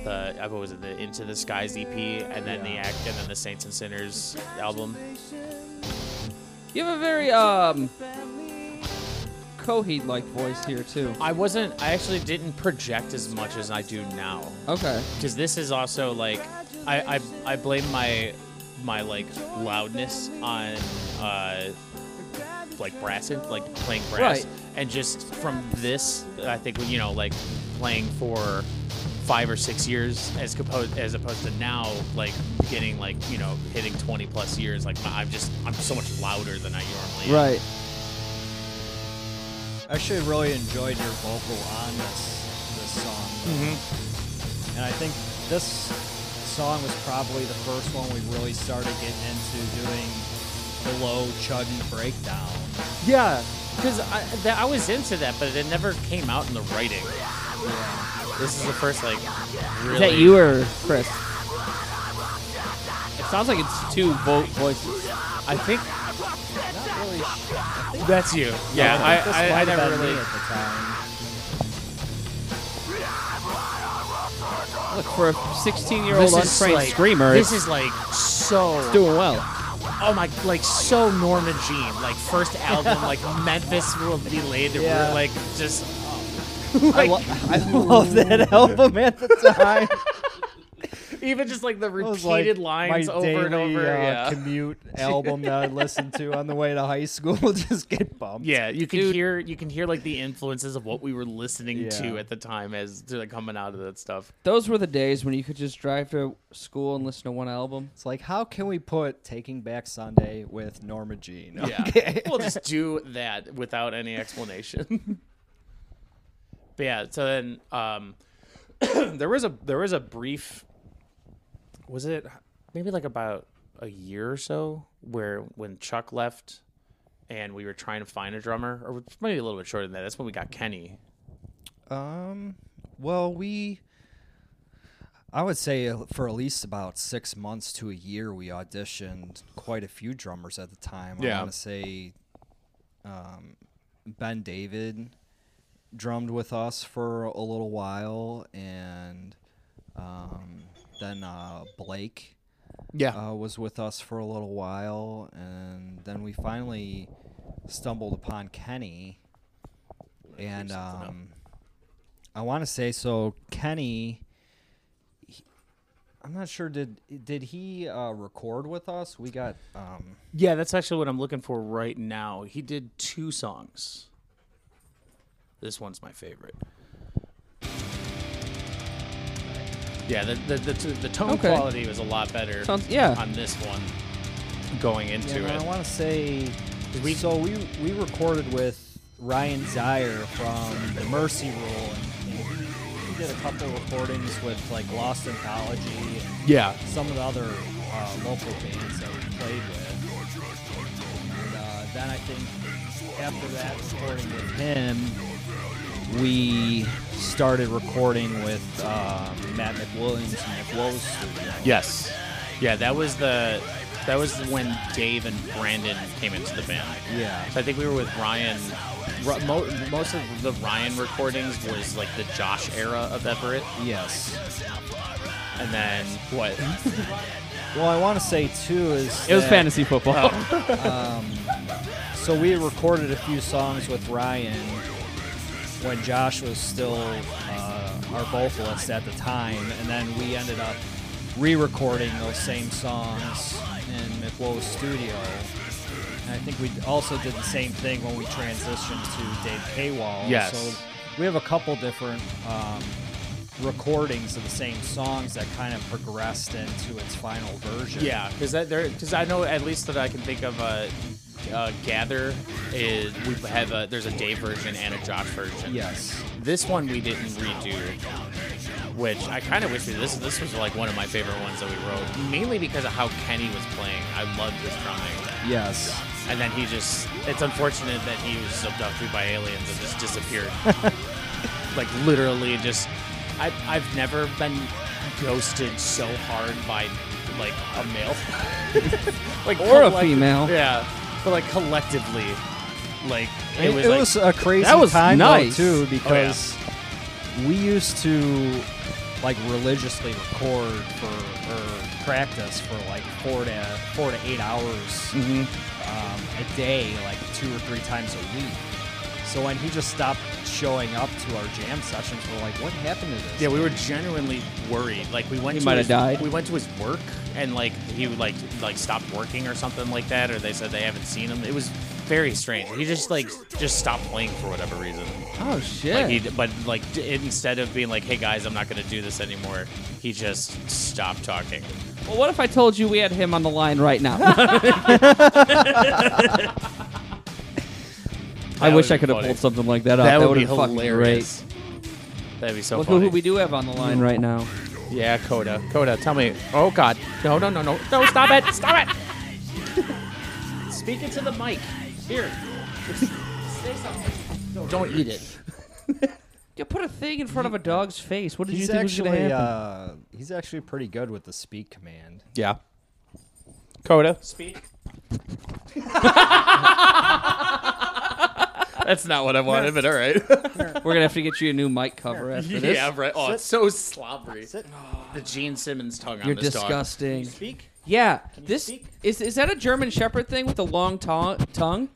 the what was it the Into the Skies E P and then yeah. the act and then the Saints and Sinners album. You have a very um. Coheed-like voice here too. I wasn't. I actually didn't project as much as I do now. Okay. Because this is also like, I, I I blame my my like loudness on uh like brassing, like playing brass, right. and just from this, I think you know like playing for five or six years as composed as opposed to now like getting like you know hitting twenty plus years. Like I'm just I'm so much louder than I normally am. Right. I actually really enjoyed your vocal on this this song, mm-hmm. and I think this song was probably the first one we really started getting into doing the low chuggy breakdown. Yeah, because I, I was into that, but it never came out in the writing. Yeah. This is the first like. Really... Is that you or Chris? It sounds like it's two vo- voices. I think. That's you. Yeah, no, I, I, I never really... At the time. Look, for a sixteen-year-old untrained like, screamer... This is, like, so... It's doing well. Oh, my... Like, so Norma Jean. Like, first album, like, Memphis Will Be Laid. Yeah. We're, like, just... Like, I, lo- I love that album at the time. Even just like the repeated like lines over daily, and over. Uh, yeah. Commute album that I listened to on the way to high school just get bumped. Yeah, you can Dude. hear you can hear like the influences of what we were listening yeah. to at the time as to like coming out of that stuff. Those were the days when you could just drive to school and listen to one album. It's like, how can we put Taking Back Sunday with Norma Jean? Okay. Yeah, we'll just do that without any explanation. But yeah, so then um, there was a there was a brief, was it maybe like about a year or so, where when Chuck left and we were trying to find a drummer, or maybe a little bit shorter than that. That's when we got Kenny. Um. Well, we. I would say for at least about six months to a year, we auditioned quite a few drummers at the time. Yeah. I want to say um, Ben David drummed with us for a little while, and um, then uh, Blake yeah. uh, was with us for a little while, and then we finally stumbled upon Kenny. And um, I want to say, so Kenny... I'm not sure. Did did he uh, record with us? We got. Um... Yeah, that's actually what I'm looking for right now. He did two songs. This one's my favorite. Yeah, the the the, the tone okay. quality was a lot better. Sounds, yeah. on this one going into yeah, it. I want to say. We, so we we recorded with Ryan Zire from the Mercy Rule. Did a couple of recordings with like Lost Anthology and yeah. some of the other uh, local bands that we played with. And uh, then I think after that recording with him, we started recording with um, Matt McWilliams and McWo's studio. Yes. Yeah, that was the that was when Dave and Brandon came into the band. Yeah. So I think we were with Ryan. Most of the Ryan recordings was like the Josh era of Everett. Yes. And then what? Well, I want to say too is it was fantasy football. um, so we recorded a few songs with Ryan when Josh was still uh, our vocalist at the time, and then we ended up re-recording those same songs in McWo's studio. I think we also did the same thing when we transitioned to Dave Kaywall. Yes. So we have a couple different um, recordings of the same songs that kind of progressed into its final version. Yeah, because that there, because I know at least that I can think of a uh, uh, Gather is we have a there's a Dave version and a Josh version. Yes. This one we didn't redo, which I kind of wish we this this was like one of my favorite ones that we wrote, mainly because of how Kenny was playing. I loved his drumming. Yes. And then he just, it's unfortunate that he was abducted by aliens and just disappeared. Like, literally just, I, I've never been ghosted so hard by, like, a male. like Or a female. Yeah. But, like, collectively. Like, it, it was It like, was a crazy that was time, nice. though, too, because oh, yeah. we used to, like, religiously record for, or practice for, like, four to, four to eight hours. Mm-hmm. Um, a day, like two or three times a week. So when he just stopped showing up to our jam sessions, we're like, "What happened to this?" Yeah, we were genuinely worried. Like we went, he to might his, have died. We went to his work, and like he like like stopped working or something like that, or they said they haven't seen him. It was very strange. He just like just stopped playing for whatever reason. Oh shit! Like, he, but like instead of being like, "Hey guys, I'm not going to do this anymore," he just stopped talking. Well, what if I told you we had him on the line right now? I wish I could have pulled something like that up. That, that would be hilarious. That'd be so Look funny. Look who we do have on the line right now. Yeah, Koda. Koda, tell me. Oh, God. No, no, no, no. No, stop it. Stop it. Speak it to the mic. Here. Say something. No, don't eat it. You put a thing in front of a dog's face. What did he's you think actually, was going to happen? Uh, he's actually pretty good with the speak command. Yeah. Koda. Speak. That's not what I wanted, but all right. We're going to have to get you a new mic cover after this. Yeah, right. Oh, Sit. It's so slobbery. Sit. The Gene Simmons tongue You're on this disgusting. Dog. You're disgusting. Speak? Yeah. Can this speak? Is is that a German Shepherd thing with a long to- tongue?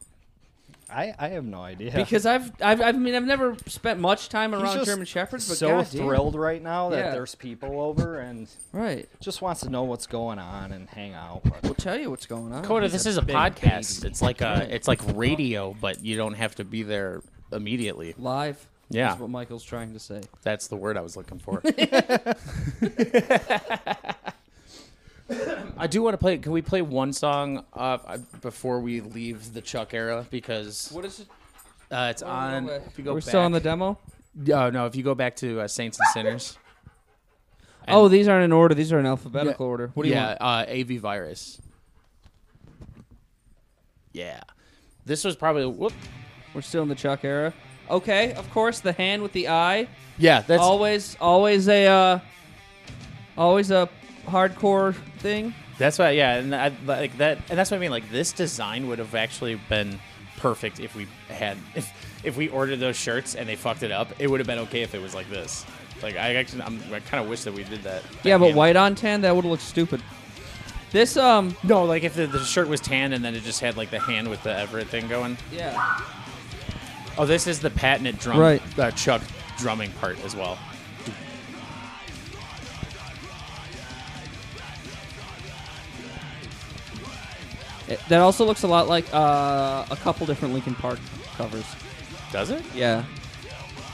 I, I have no idea because I've, I've I mean I've never spent much time around German Shepherds, but so God, thrilled right now that yeah. there's people over and right just wants to know what's going on and hang out. But we'll tell you what's going on. Koda, this is a podcast. Baby. It's like a it's like radio, but you don't have to be there immediately. Live. Yeah, that's what Michael's trying to say. That's the word I was looking for. I do want to play. Can we play one song uh, before we leave the Chuck era? Because what is it? Uh, it's oh, on. No if you go We're back, still on the demo. Oh, no, if you go back to uh, Saints and Sinners. And oh, these aren't in order. These are in alphabetical yeah. order. What do you yeah, want? Yeah, uh, A V Virus. Yeah. This was probably... Whoop. We're still in the Chuck era. Okay, of course, the hand with the eye. Yeah, that's... Always always a uh, always a hardcore thing. That's why, yeah, and I, like that, and that's what I mean. Like, this design would have actually been perfect if we had... If, if we ordered those shirts and they fucked it up, it would have been okay if it was like this. Like, I actually, I'm, I kind of wish that we did that. that yeah, but hand. White on tan, that would look stupid. This, um... No, like, if the, the shirt was tan and then it just had, like, the hand with the Everett thing going. Yeah. Oh, this is the patented drum, right. uh, Chuck drumming part as well. It, that also looks a lot like uh, a couple different Linkin Park covers. Does it? Yeah.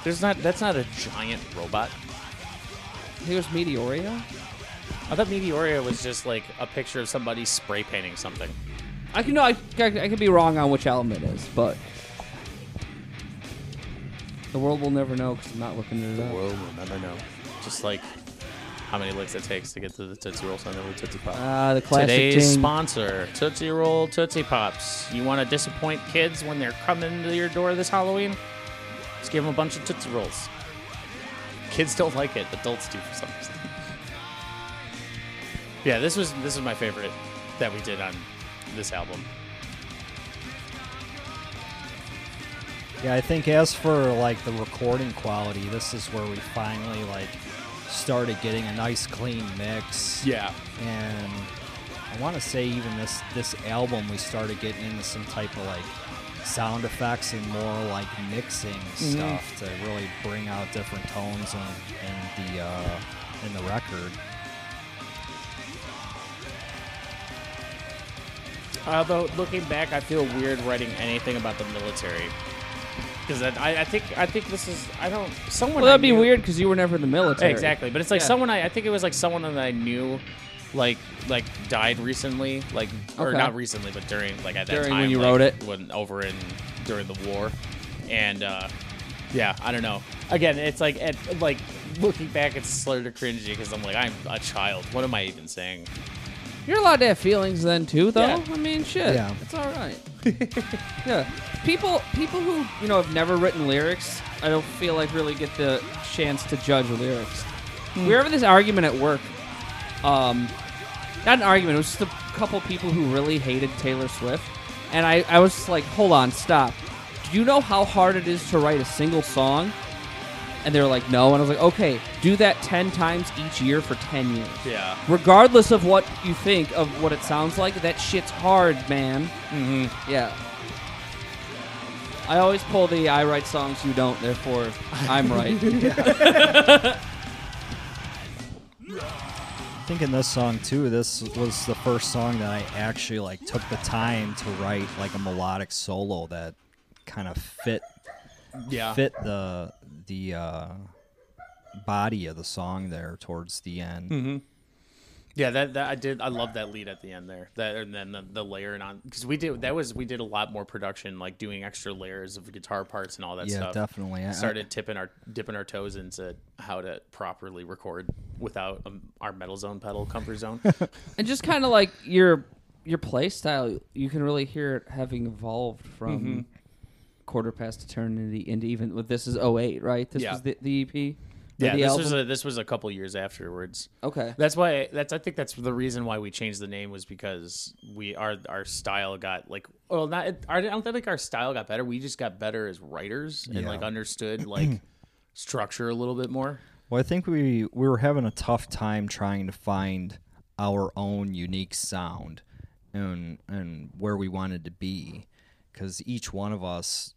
There's not. That's not a giant robot. I think it was Meteoria. I thought Meteoria was just like a picture of somebody spray painting something. I can no. I, I, I could be wrong on which album it is, but the world will never know because I'm not looking at it. The up. world will never know. Just like how many licks it takes to get to the Tootsie Roll Sunday with Tootsie Pop. Ah, uh, the classic. Today's thing. Sponsor: Tootsie Roll Tootsie Pops. You want to disappoint kids when they're coming to your door this Halloween? Just give them a bunch of Tootsie Rolls. Kids don't like it. Adults do for some reason. Yeah, this was this is my favorite that we did on this album. Yeah, I think as for like the recording quality, this is where we finally like started getting a nice clean mix. Yeah. And I want to say even this this album we started getting into some type of like sound effects and more like mixing mm-hmm. stuff to really bring out different tones in, in the uh, in the record. Although looking back, I feel weird writing anything about the military because I, I think I think this is I don't someone. Well, that'd be weird because you were never in the military. Exactly, but it's like yeah. someone I, I think it was like someone that I knew. Like, like died recently, like or okay. not recently, but during like at that during time when you like, wrote it, when over in during the war, and uh, yeah, I don't know. Again, it's like at, like looking back, it's slurred or cringy because I'm like I'm a child. What am I even saying? You're allowed to have feelings then too, though. Yeah. I mean, shit, yeah. It's all right. yeah, people people who you know have never written lyrics, I don't feel like really get the chance to judge lyrics. Hmm. We were having this argument at work. Um, not an argument. It was just a couple people who really hated Taylor Swift, and I, I was just like, "Hold on, stop! Do you know how hard it is to write a single song?" And they were like, "No," and I was like, "Okay, do that ten times each year for ten years. Yeah. Regardless of what you think of what it sounds like, that shit's hard, man. Mm-hmm. Yeah. I always pull the "I write songs you don't, therefore I'm right." yeah. I think in this song too, this was the first song that I actually like took the time to write like a melodic solo that kind of fit yeah. fit the the uh, body of the song there towards the end. Mm-hmm. Yeah, that, that I did. I love that lead at the end there. That and then the, the layering on because we did that was we did a lot more production, like doing extra layers of guitar parts and all that yeah, stuff. Yeah, definitely. I, started tipping our dipping our toes into how to properly record without um, our Metal Zone pedal comfort zone, and just kind of like your your play style, you can really hear it having evolved from mm-hmm. Quarter Past Eternity into even well, this is oh eight, right? This yeah. was the, the E P. Yeah, this album? was a, this was a couple years afterwards. Okay, that's why that's I think that's the reason why we changed the name was because we our our style got like well not our, I don't think our style got better. We just got better as writers and yeah. like understood like structure a little bit more. Well, I think we we were having a tough time trying to find our own unique sound and and where we wanted to be because each one of us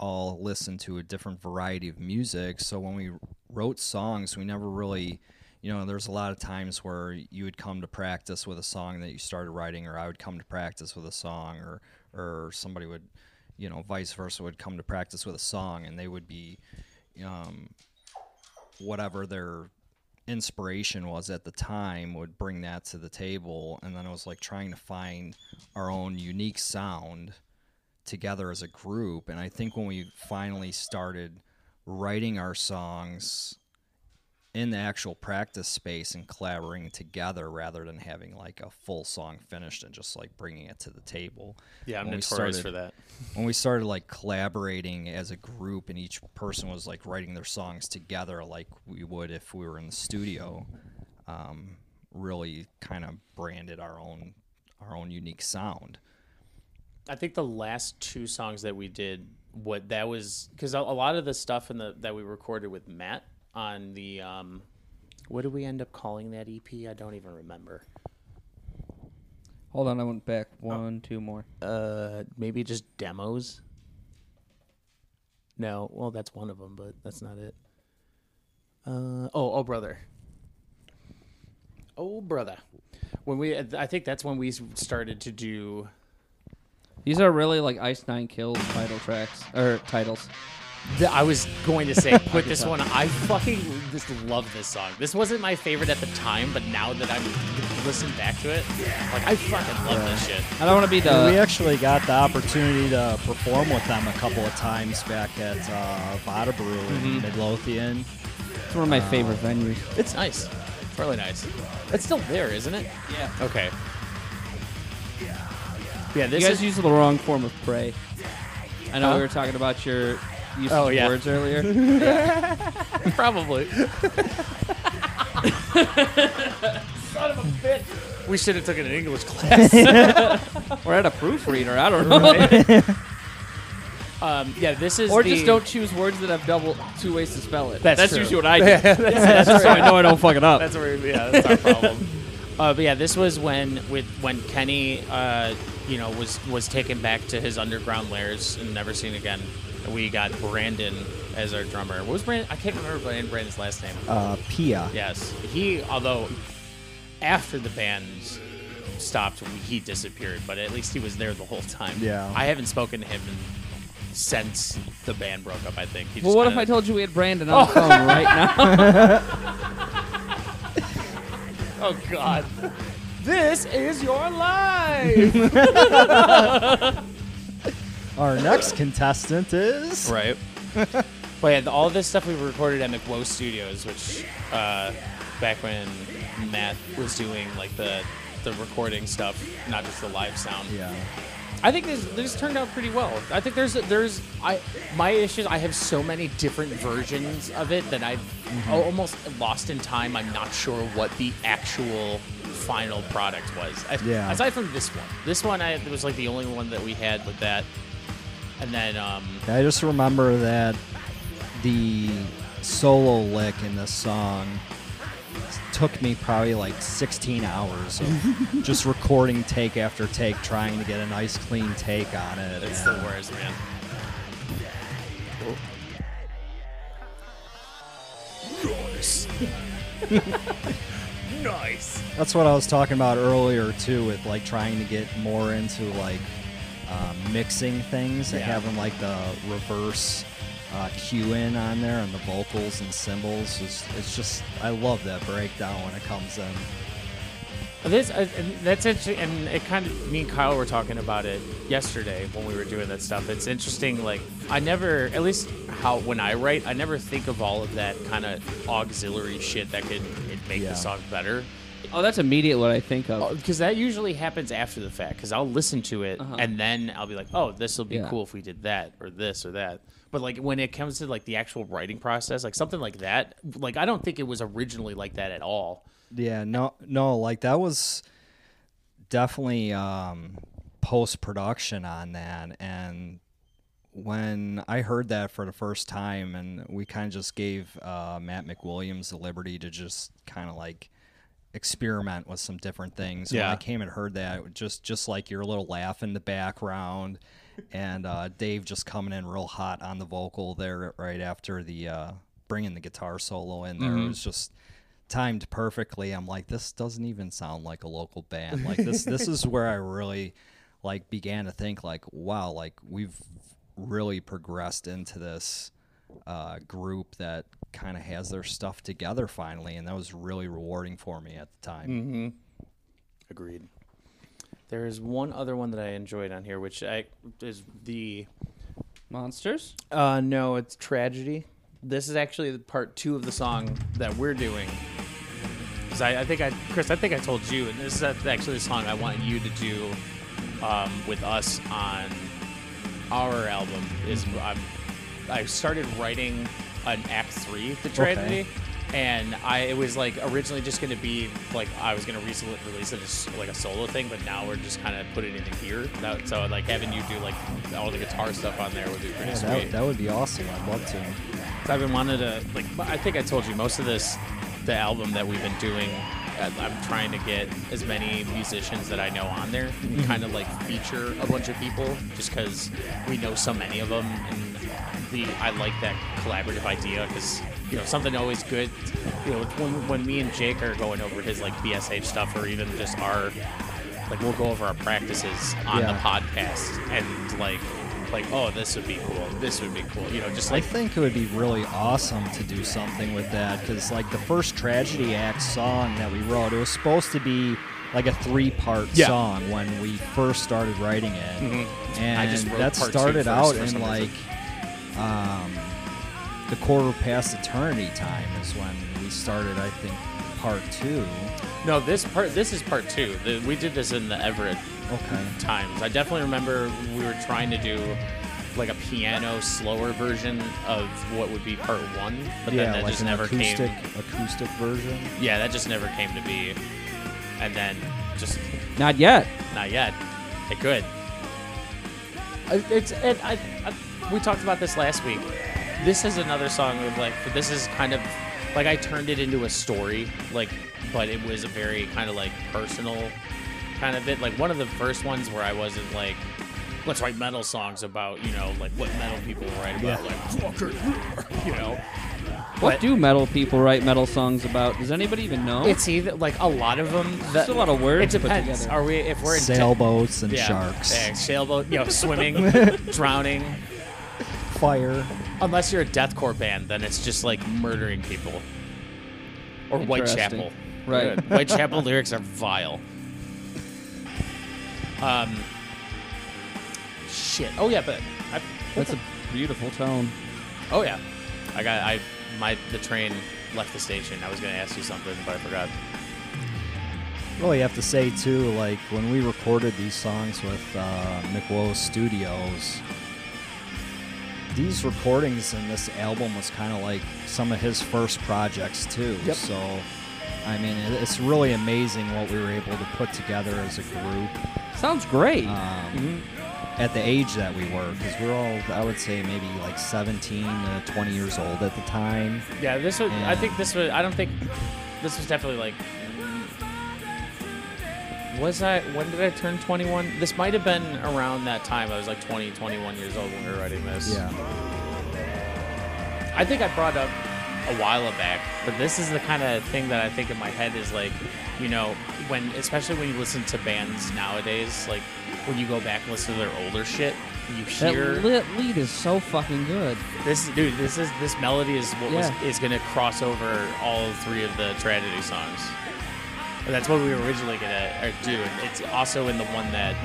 all listened to a different variety of music. So when we wrote songs, we never really, you know, there's a lot of times where you would come to practice with a song that you started writing, or I would come to practice with a song, or or somebody would, you know, vice versa would come to practice with a song, and they would be, um, whatever their inspiration was at the time would bring that to the table, and then it was like trying to find our own unique sound together as a group. And I think when we finally started writing our songs in the actual practice space and collaborating together rather than having like a full song finished and just like bringing it to the table. Yeah, I'm when notorious started, for that. When we started like collaborating as a group and each person was like writing their songs together like we would if we were in the studio, um, really kind of branded our own our own unique sound. I think the last two songs that we did, what that was, because a lot of the stuff in the that we recorded with Matt on the um what did we end up calling that E P? I don't even remember. Hold on, I went back one, oh. two more. Uh maybe just demos? No, well that's one of them, but that's not it. Uh oh, oh brother. Oh brother. When we I think that's when we started to do these are really like Ice Nine Kills title tracks or titles. I was going to say, put this one on. I fucking just love this song. This wasn't my favorite at the time, but now that I'm listening back to it, like I fucking love this shit. I don't want to be the. We actually got the opportunity to perform with them a couple of times back at uh, Vada Brew in mm-hmm. Midlothian. It's one of my favorite uh, venues. It's nice, it's really nice. It's still there, isn't it? Yeah. Okay. Yeah. This you guys is... used the wrong form of prey. I know huh? we were talking about your. Used oh, yeah. words earlier? Yeah. Probably. Son of a bitch. We should have taken an English class. Or had a proofreader. I don't know. Right? um, yeah, this is Or the... just don't choose words that have double two ways to spell it. That's, that's usually what I do. that's that's just so I know I don't fuck it up. That's where, yeah, that's our problem. Uh, but yeah, this was when with when Kenny uh, you know, was, was taken back to his underground lairs and never seen again. We got Brandon as our drummer. What was Brandon? I can't remember Brandon's last name. Uh, Pia. Yes. He, although after the band stopped, he disappeared, but at least he was there the whole time. Yeah. I haven't spoken to him since the band broke up, I think. He just well, what kinda... if I told you we had Brandon on oh. the phone right now? Oh, God. This is your life! Our next contestant is... Right. But yeah, all this stuff we recorded at McWoe Studios, which uh, back when Matt was doing like the the recording stuff, not just the live sound. Yeah. I think this, this turned out pretty well. I think there's... there's I My issues, I have so many different versions of it that I've mm-hmm. almost lost in time. I'm not sure what the actual final product was. I, yeah. Aside from this one. This one I was like the only one that we had with that. And then um, I just remember that the solo lick in this song took me probably like sixteen hours of just recording take after take, trying to get a nice clean take on it. It's the worst, man. Nice. Nice. That's what I was talking about earlier too, with like trying to get more into like. Uh, mixing things and yeah. having like the reverse uh, cue in on there and the vocals and cymbals. It's, it's just, I love that breakdown when it comes in. This, uh, that's interesting, and it kind of, me and Kyle were talking about it yesterday when we were doing that stuff. It's interesting, like, I never, at least how when I write, I never think of all of that kind of auxiliary shit that could make yeah. the song better. Oh, that's immediately what I think of. Because oh, that usually happens after the fact, because I'll listen to it, uh-huh. and then I'll be like, oh, this will be yeah. cool if we did that, or this, or that. But, like, when it comes to, like, the actual writing process, like, something like that, like, I don't think it was originally like that at all. Yeah, no, no, like, that was definitely um, post-production on that, and when I heard that for the first time, and we kind of just gave uh, Matt McWilliams the liberty to just kind of, like, experiment with some different things. Yeah. When I came and heard that, it was just just like your little laugh in the background, and uh, Dave just coming in real hot on the vocal there right after the uh, bringing the guitar solo in there. Mm-hmm. It was just timed perfectly. I'm like, this doesn't even sound like a local band. Like this, this is where I really like began to think like, wow, like we've really progressed into this uh, group that kind of has their stuff together finally, and that was really rewarding for me at the time. Mm-hmm. Agreed. There is one other one that I enjoyed on here, which I is the Monsters. Uh, no, it's Tragedy. this is actually part two of the song that we're doing. Because I, I think I, Chris, I think I told you, and this is actually the song I want you to do um, with us on our album. Is I'm, I started writing an act three to Tragedy. Okay. And I, it was like originally just going to be like I was going to release it as like a solo thing, but now we're just kind of putting it into here. That, so like having you do like all the guitar stuff on there would be pretty yeah, sweet. That, that would be awesome. I'd love to. I've been wanting to like. I think I told you most of this, the album that we've been doing. I'm trying to get as many musicians that I know on there and kind of like feature a bunch of people, just because we know so many of them. And the I like that collaborative idea because. You know, something always good, you know, when, when me and Jake are going over his, like, B S H stuff or even just our, like, we'll go over our practices on yeah. the podcast and, like, like, oh, this would be cool, this would be cool, you know, just like. I think it would be really awesome to do something with that because, like, the first Tragedy Act song that we wrote, it was supposed to be, like, a three-part yeah. song when we first started writing it. Mm-hmm. And I just wrote that started out in, like, um... the Quarter Past Eternity time is when we started, I think, part two. No, this part, this is part two. The, we did this in the Everett okay. times. I definitely remember we were trying to do like a piano slower version of what would be part one, but yeah, then that like just an never acoustic, came. Acoustic version. Yeah, that just never came to be. And then just not yet. Not yet. It could. It's. It, I, I, we talked about this last week. This is another song of like, this is kind of like I turned it into a story, like, but it was a very kind of like personal kind of bit. Like one of the first ones where I wasn't like, let's write metal songs about, you know, like what metal people write about, yeah. like, fucker, you know. What but, do metal people write metal songs about? Does anybody even know? It's either like a lot of them. That, it's a lot of words. It depends. Put together. Are we if we're in sailboats and yeah, sharks, yeah, sailboat, you know, swimming, drowning. Fire. Unless you're a deathcore band, then it's just like murdering people. Or Whitechapel. Right. Whitechapel lyrics are vile. Um. Shit. Oh yeah, but I, that's a beautiful tone. Oh yeah. I got I my the train left the station. I was gonna ask you something, but I forgot. Well, you have to say too, like when we recorded these songs with uh, McWilliams Studios. These recordings and this album was kind of like some of his first projects, too. Yep. So, I mean, it's really amazing what we were able to put together as a group. Sounds great. Um, mm-hmm. At the age that we were, because we're all, I would say, maybe like seventeen to twenty years old at the time. Yeah, this was, and I think this was, I don't think, this was definitely like, was I, when did I turn twenty-one? This might have been around that time. I was like twenty, twenty-one years old when we were writing this. Yeah. I think I brought up a while back, but this is the kind of thing that I think in my head is like, you know, when, especially when you listen to bands nowadays, like when you go back and listen to their older shit, you hear. That lead is so fucking good. This, dude, this is, this melody is what yeah. was, is going to cross over all three of the Tragedy songs. That's what we were originally gonna do. It's also in the one that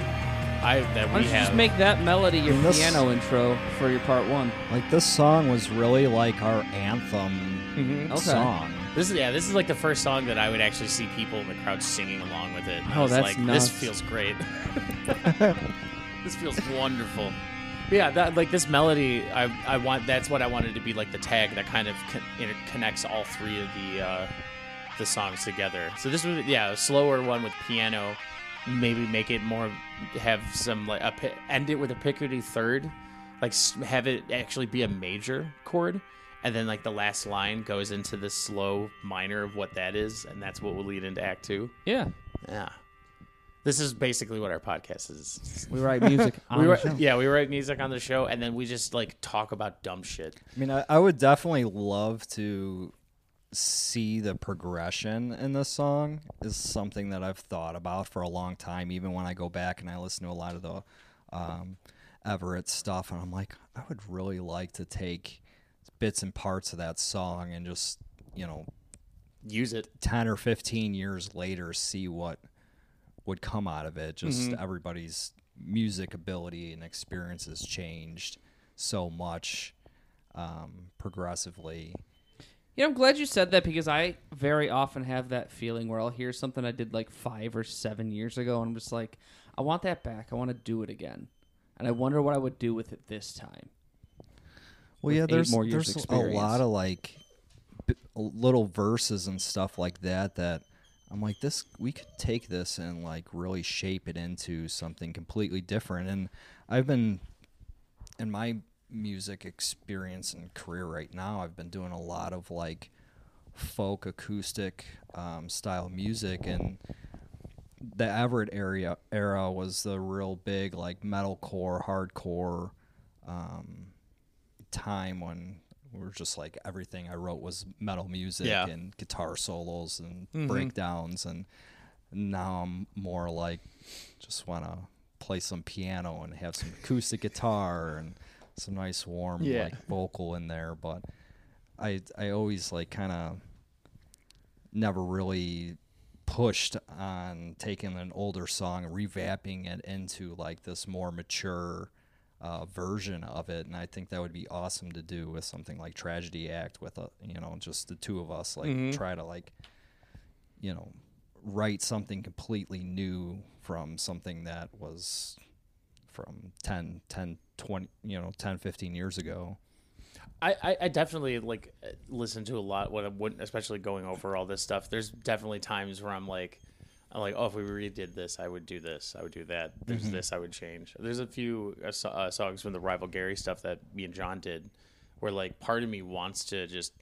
I that we Why don't you have. Just make that melody your this, piano intro for your part one. Like this song was really like our anthem mm-hmm. okay. song. This is yeah. This is like the first song that I would actually see people in the crowd singing along with it. And oh, I was that's like, nuts. This feels great. This feels wonderful. But yeah, that, like this melody. I I want. That's what I wanted to be like the tag that kind of con- inter- connects all three of the. Uh, the songs together. So this was yeah a slower one with piano, maybe make it more have some like a, end it with a picardy third, like have it actually be a major chord, and then like the last line goes into the slow minor of what that is, and that's what will lead into act two. Yeah, yeah. This is basically what our podcast is. We write music on we write, the show. Yeah, we write music on the show, and then we just like talk about dumb shit. I mean, I, I would definitely love to see the progression in this song is something that I've thought about for a long time, even when I go back and I listen to a lot of the um, Everett stuff, and I'm like, I would really like to take bits and parts of that song and just, you know, use it ten or fifteen years later, see what would come out of it. Just mm-hmm. everybody's music ability and experience has changed so much. um, progressively. You know, I'm glad you said that, because I very often have that feeling where I'll hear something I did like five or seven years ago, and I'm just like, I want that back. I want to do it again. And I wonder what I would do with it this time. Well, yeah, there's there's a lot of like b- little verses and stuff like that that I'm like, this, we could take this and like really shape it into something completely different. And I've been, in my music experience and career right now, I've been doing a lot of like folk acoustic um, style music, and the Everett area era was the real big like metalcore, hardcore um, time when we were just like everything I wrote was metal music, yeah. and guitar solos and mm-hmm. breakdowns. And now I'm more like just want to play some piano and have some acoustic guitar and some nice warm yeah. like vocal in there. But I I always like kind of never really pushed on taking an older song, revamping it into like this more mature uh, version of it. And I think that would be awesome to do with something like Tragedy Act with, a, you know, just the two of us, like mm-hmm. try to like, you know, write something completely new from something that was from ten, ten, twenty, you know, ten, fifteen years ago. I, I, I definitely like listen to a lot what I wouldn't, especially going over all this stuff. There's definitely times where I'm like, I'm like, oh, if we redid this, I would do this, I would do that. There's mm-hmm. this I would change. There's a few uh, uh, songs from the Rival Gary stuff that me and John did, where like part of me wants to just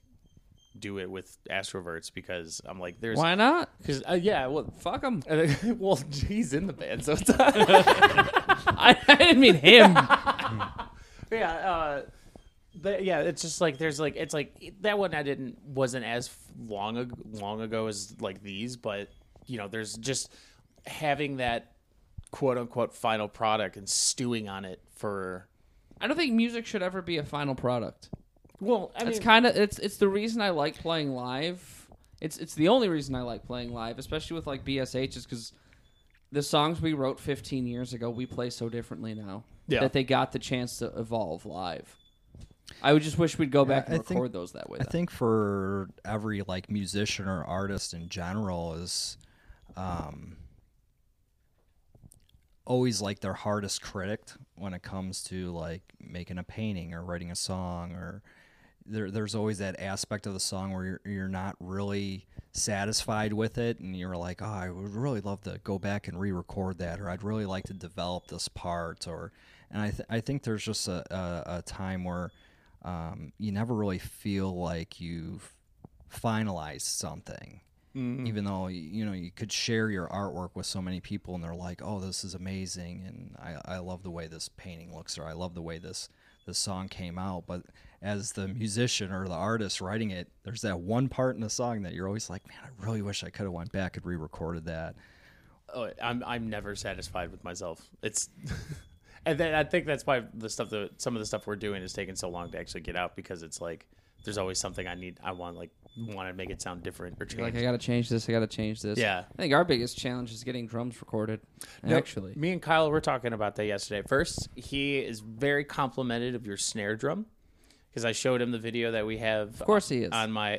do it with Astroverts, because I'm like, there's why not? Because uh, yeah, well, fuck him. Well, he's in the band, so it's I, I didn't mean him. yeah. Uh, But yeah, it's just like there's like it's like that one I didn't wasn't as long ag- long ago as like these, but you know, there's just having that quote unquote final product and stewing on it for. I don't think music should ever be a final product. Well, I mean, it's kind of it's it's the reason I like playing live. It's it's the only reason I like playing live, especially with like B S H, is because the songs we wrote fifteen years ago we play so differently now yeah. that they got the chance to evolve live. I would just wish we'd go back and I record think, those that way. Then. I think for every like musician or artist in general is um, always like their hardest critic when it comes to like making a painting or writing a song, or there, there's always that aspect of the song where you're, you're not really satisfied with it, and you're like, oh, I would really love to go back and re-record that, or I'd really like to develop this part, or and I th- I think there's just a, a, a time where Um, you never really feel like you've finalized something, mm-hmm. even though, you know, you could share your artwork with so many people and they're like, oh, this is amazing. And I, I love the way this painting looks, or I love the way this, this song came out. But as the musician or the artist writing it, there's that one part in the song that you're always like, man, I really wish I could have went back and re-recorded that. Oh, I'm, I'm never satisfied with myself. It's... And then I think that's why the stuff that some of the stuff we're doing is taking so long to actually get out, because it's like there's always something I need. I want like want to make it sound different or change. Like I gotta change this. I gotta change this. Yeah. I think our biggest challenge is getting drums recorded. Now, actually, me and Kyle were talking about that yesterday. First, he is very complimented of your snare drum, because I showed him the video that we have. Of course, he is on my.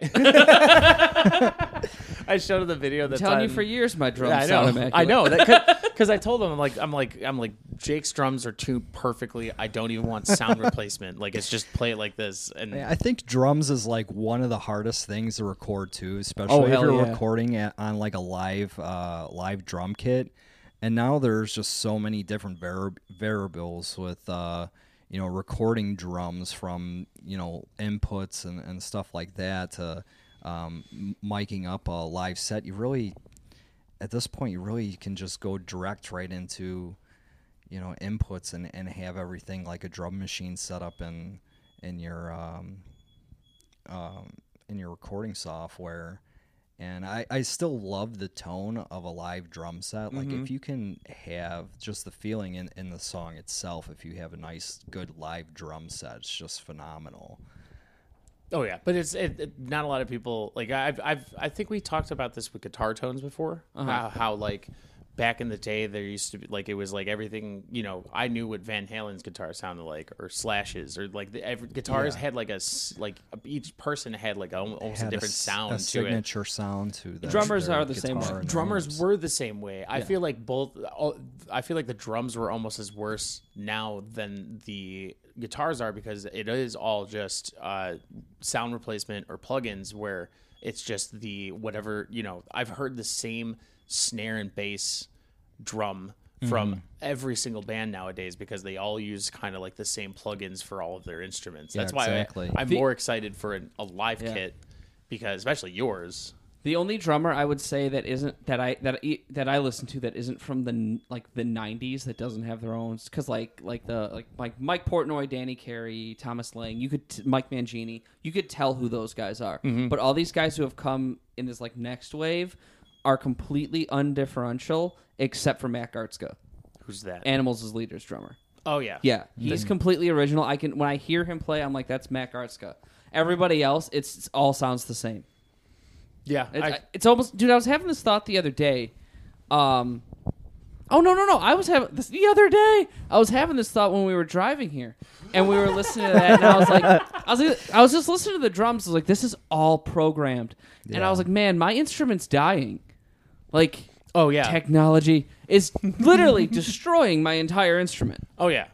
I showed him the video that's I'm telling on... you for years my drums yeah, I sound immaculate. I know that because I told him I'm like I'm like I'm like Jake's drums are tuned perfectly. I don't even want sound replacement. Like it's just play it like this. And I think drums is like one of the hardest things to record too, especially oh, if you're yeah. recording at, on like a live uh, live drum kit. And now there's just so many different vari- variables with uh, you know recording drums from you know inputs and, and stuff like that to. Um, miking up a live set, you really, at this point, you really you can just go direct right into, you know, inputs and, and have everything like a drum machine set up in in your um, um, in your recording software. And I, I still love the tone of a live drum set. Like mm-hmm. if you can have just the feeling in, in the song itself, if you have a nice, good live drum set, it's just phenomenal. Oh yeah, but it's it, it, not a lot of people like I've I've I think we talked about this with guitar tones before. Uh-huh. How, how like back in the day, there used to be like, it was like everything, you know, I knew what Van Halen's guitar sounded like, or Slash's, or like the every, guitars yeah. had like a, like each person had like a, almost had a different a, sound a to it. Signature sound to the drummers are the same way. Drummers names. were the same way. Yeah. I feel like both, all, I feel like the drums were almost as worse now than the guitars are, because it is all just uh, sound replacement or plugins where it's just the whatever, you know, I've heard the same snare and bass drum from mm-hmm. every single band nowadays, because they all use kind of like the same plugins for all of their instruments. That's yeah, why exactly. I, I'm the, more excited for an, a live yeah. kit, because especially yours. The only drummer I would say that isn't that I that that I listen to that isn't from the like the nineties that doesn't have their own, because like like the like like Mike Portnoy, Danny Carey, Thomas Lang, you could t- Mike Mangini, you could tell who those guys are. Mm-hmm. But all these guys who have come in this like next wave are completely undifferential, except for Matt Gartska. Who's that? Animals' leader's drummer. Oh, yeah. Yeah, he's mm-hmm. completely original. I can When I hear him play, I'm like, that's Matt Gartska. Everybody else, it's, it's all sounds the same. Yeah. It's, I, it's almost... Dude, I was having this thought the other day. Um, oh, no, no, no. I was having... this The other day, I was having this thought when we were driving here, and we were listening to that, and I was like... I was like, I was just listening to the drums. I was like, this is all programmed. Yeah. And I was like, man, my instrument's dying. Like, oh yeah, technology is literally destroying my entire instrument. Oh yeah,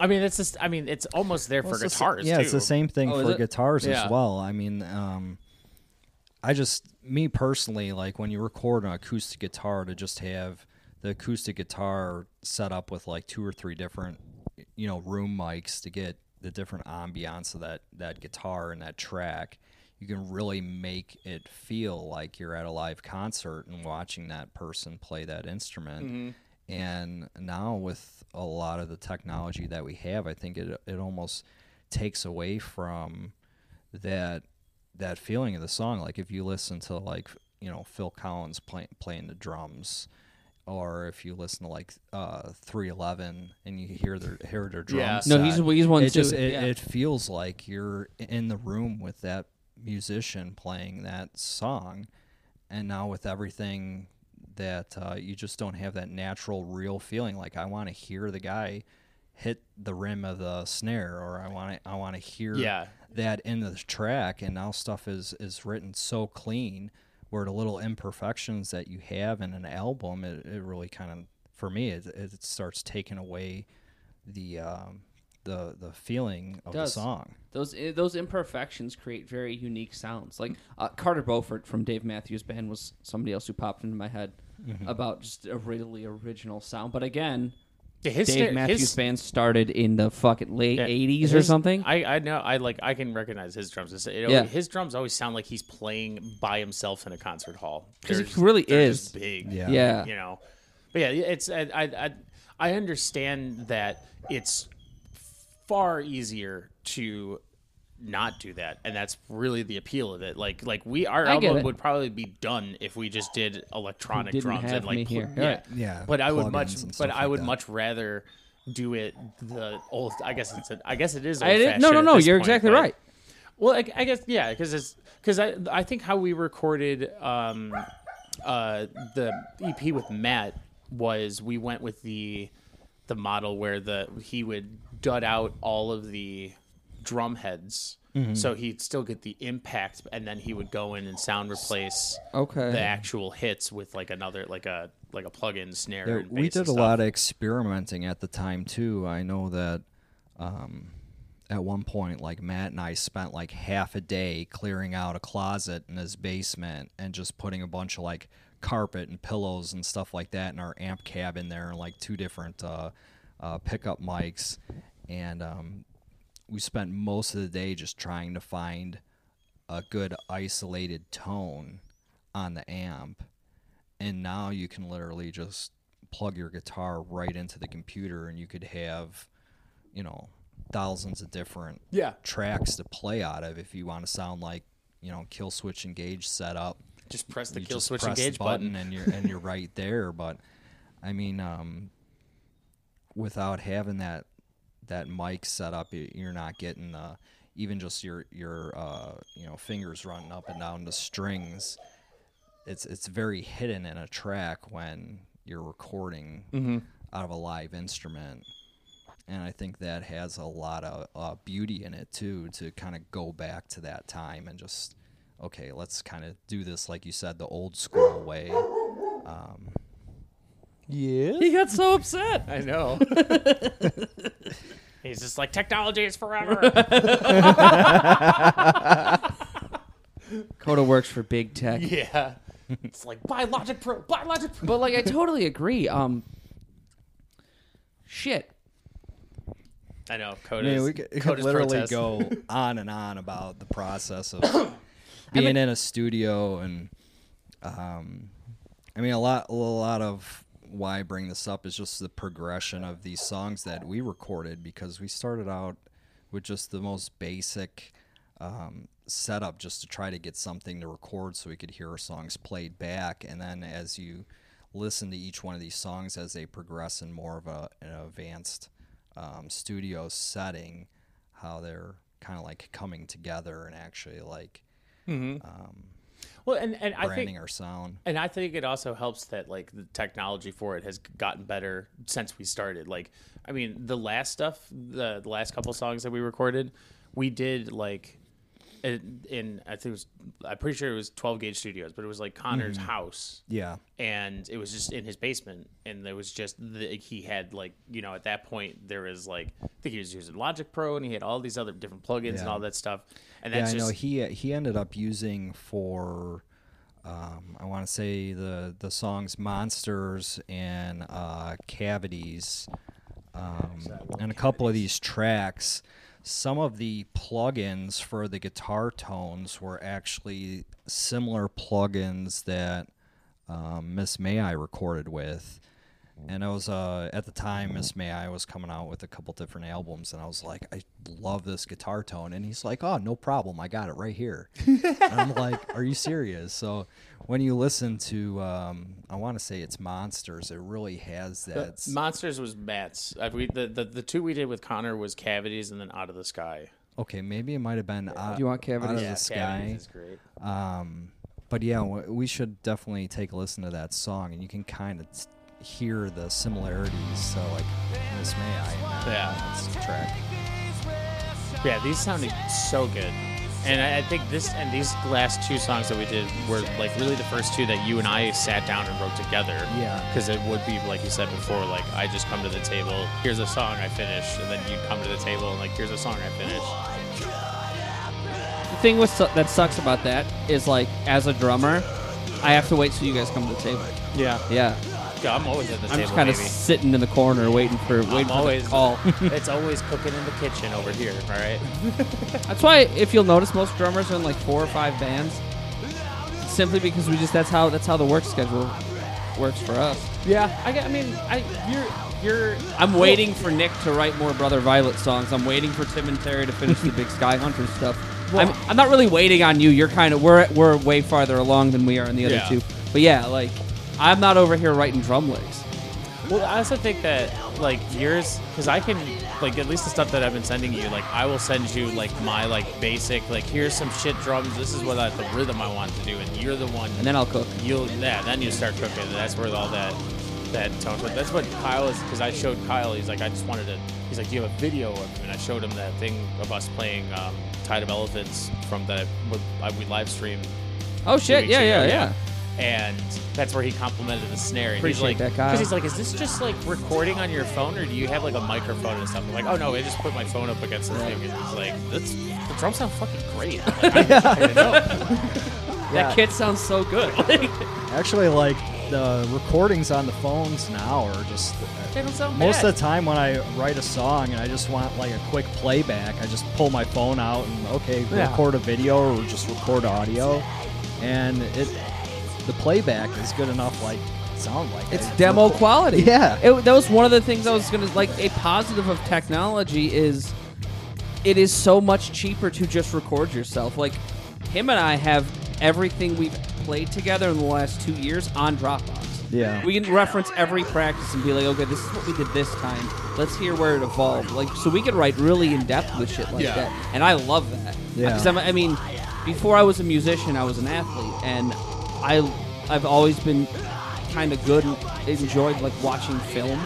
I mean it's just, I mean it's almost there well, for guitars. The, yeah, too. It's the same thing oh, for guitars yeah. as well. I mean, um, I just me personally like when you record an acoustic guitar, to just have the acoustic guitar set up with like two or three different, you know, room mics to get the different ambiance of that that guitar and that track. You can really make it feel like you're at a live concert and watching that person play that instrument. Mm-hmm. And now with a lot of the technology that we have, I think it it almost takes away from that that feeling of the song. Like if you listen to like, you know, Phil Collins play, playing the drums, or if you listen to like uh, three eleven and you hear their hear their drums, yeah. set, no, he's he's one it too. Just, it, yeah. it feels like you're in the room with that musician playing that song. And now with everything that uh, you just don't have that natural real feeling. Like I want to hear the guy hit the rim of the snare, or I want to I want to hear yeah. that in the track. And now stuff is is written so clean where the little imperfections that you have in an album, it, it really kind of, for me, it, it starts taking away the um the the feeling of the song. Those those imperfections create very unique sounds. Like uh, Carter Beauford from Dave Matthews Band was somebody else who popped into my head mm-hmm. about just a really original sound. But again, his Dave sta- Matthews his... Band started in the fucking late yeah, eighties his, or something. I, I know. I like. I can recognize his drums. It, it, yeah. His drums always sound like he's playing by himself in a concert hall. Because it really is just big. Yeah. yeah. You know. But yeah, it's I I I understand that it's far easier to not do that, and that's really the appeal of it. Like, like we our I album would probably be done if we just did electronic drums and like pl- yeah. yeah, yeah. But I would much, but like I would that. much rather do it the old. I guess it's a, I guess it is. Old no, no, no. You're point, exactly right. right. Well, I, I guess yeah, because it's because I I think how we recorded um, uh, the E P with Matt was we went with the the model where the he would dud out all of the drum heads mm-hmm. so he'd still get the impact, and then he would go in and sound replace okay. the actual hits with like another like a like a plug-in snare yeah, and bass. We did and stuff. A lot of experimenting at the time too. I know that um at one point like Matt and I spent like half a day clearing out a closet in his basement and just putting a bunch of like carpet and pillows and stuff like that in our amp cab in there, and like two different uh uh pickup mics. And um, we spent most of the day just trying to find a good isolated tone on the amp. And now you can literally just plug your guitar right into the computer, and you could have, you know, thousands of different yeah. tracks to play out of. If you want to sound like, you know, Killswitch Engage setup, just press the Killswitch Engage button, and you're and you're right there. But I mean, um, without having that. that mic setup, you're not getting uh, even just your your uh, you know fingers running up and down the strings. It's it's very hidden in a track when you're recording mm-hmm. out of a live instrument. And I think that has a lot of uh, beauty in it, too, to kind of go back to that time and just, okay, let's kind of do this, like you said, the old school way. Um, yeah. He got so upset. I know. He's just like, technology is forever. Koda works for big tech. Yeah. It's like, buy Logic Pro, buy Logic Pro. But, like, I totally agree. Um, shit. I know. Koda's, I mean, we could, could literally protest. Go on and on about the process of being I mean, in a studio. And, um, I mean, a lot, a lot of why I bring this up is just the progression of these songs that we recorded, because we started out with just the most basic um, setup just to try to get something to record so we could hear our songs played back. And then as you listen to each one of these songs as they progress in more of a, an advanced Um, studio setting, how they're kind of like coming together and actually like mm-hmm. um, well, and, and branding I think, our sound. And I think it also helps that like the technology for it has gotten better since we started. Like, I mean, the last stuff, the, the last couple songs that we recorded, we did like in, in I think it was, I'm pretty sure it was twelve gauge studios, but it was like Connor's mm-hmm. house. Yeah. And it was just in his basement. And there was just, the, he had like, you know, at that point there was like, I think he was using Logic Pro and he had all these other different plugins yeah. and all that stuff. And that's yeah, just. I know he, he ended up using for, um, I want to say the, the songs Monsters and uh, Cavities um, exactly. and a couple Cavities. Of these tracks. Some of the plugins for the guitar tones were actually similar plugins that um, Miss May I recorded with. And it was, uh, at the time, Miss May I was coming out with a couple different albums, and I was like, I love this guitar tone. And he's like, oh, no problem. I got it right here. And I'm like, are you serious? So when you listen to, um, I want to say it's Monsters, it really has that. The Monsters was Matt's. I, we, the, the, the two we did with Connor was Cavities and then Out of the Sky. Okay, maybe it might have been yeah. out, Do you want Cavities? Out of yeah, the Sky. Cavities is great. Um, but, yeah, we should definitely take a listen to that song, and you can kind of – hear the similarities, so like Miss May I yeah it's a track yeah these sounded so good. And I, I think this and these last two songs that we did were like really the first two that you and I sat down and wrote together, yeah because it would be like you said before, like I just come to the table, here's a song I finish, and then you come to the table and like here's a song I finish. The thing with su- that sucks about that is like as a drummer I have to wait till you guys come to the table. yeah yeah I'm always at the I'm table. I'm just kind of sitting in the corner waiting for waiting I'm for always, the call. It's always cooking in the kitchen over here, all right? That's why, if you'll notice, most drummers are in like four or five bands, simply because we just that's how that's how the work schedule works for us. Yeah, I, I mean, I you're you're. I'm waiting for Nick to write more Brother Violet songs. I'm waiting for Tim and Terry to finish the Big Sky Hunter stuff. Well, I'm, I'm not really waiting on you. You're kind of we're we're way farther along than we are in the other yeah. two. But yeah, like. I'm not over here writing drum licks. Well, I also think that, like, yours, because I can, like, at least the stuff that I've been sending you, like, I will send you, like, my, like, basic, like, here's some shit drums. This is what I, the rhythm I want to do, and you're the one. And then I'll cook. You'll, yeah, then you start cooking. And that's where all that, that tone. But that's what Kyle is, because I showed Kyle, he's like, I just wanted to, he's like, do you have a video of him? And I showed him that thing of us playing um, Tide of Elephants from the, we live streamed. Oh, shit. Yeah, yeah, yeah, yeah. And that's where he complimented the snare. And he's like, because he's like, is this just like recording on your phone, or do you have like a microphone and stuff? I'm like, oh no, I just put my phone up against the thing. And he's like, that's the drums sound fucking great. Like, I just wanted to know. yeah. That kit sounds so good. Actually, like the recordings on the phones now are just they don't sound most bad. Of the time when I write a song and I just want like a quick playback, I just pull my phone out and okay, yeah. record a video or just record audio, and it. The playback is good enough, like sound like it's it. demo quality. Yeah, it, that was one of the things I was gonna like. A positive of technology is it is so much cheaper to just record yourself. Like him and I have everything we've played together in the last two years on Dropbox. Yeah, we can reference every practice and be like, okay, this is what we did this time. Let's hear where it evolved. Like, so we can write really in depth with shit like yeah. that, and I love that. Yeah, because I mean, before I was a musician, I was an athlete, and I, I've always been kind of good and enjoyed like watching film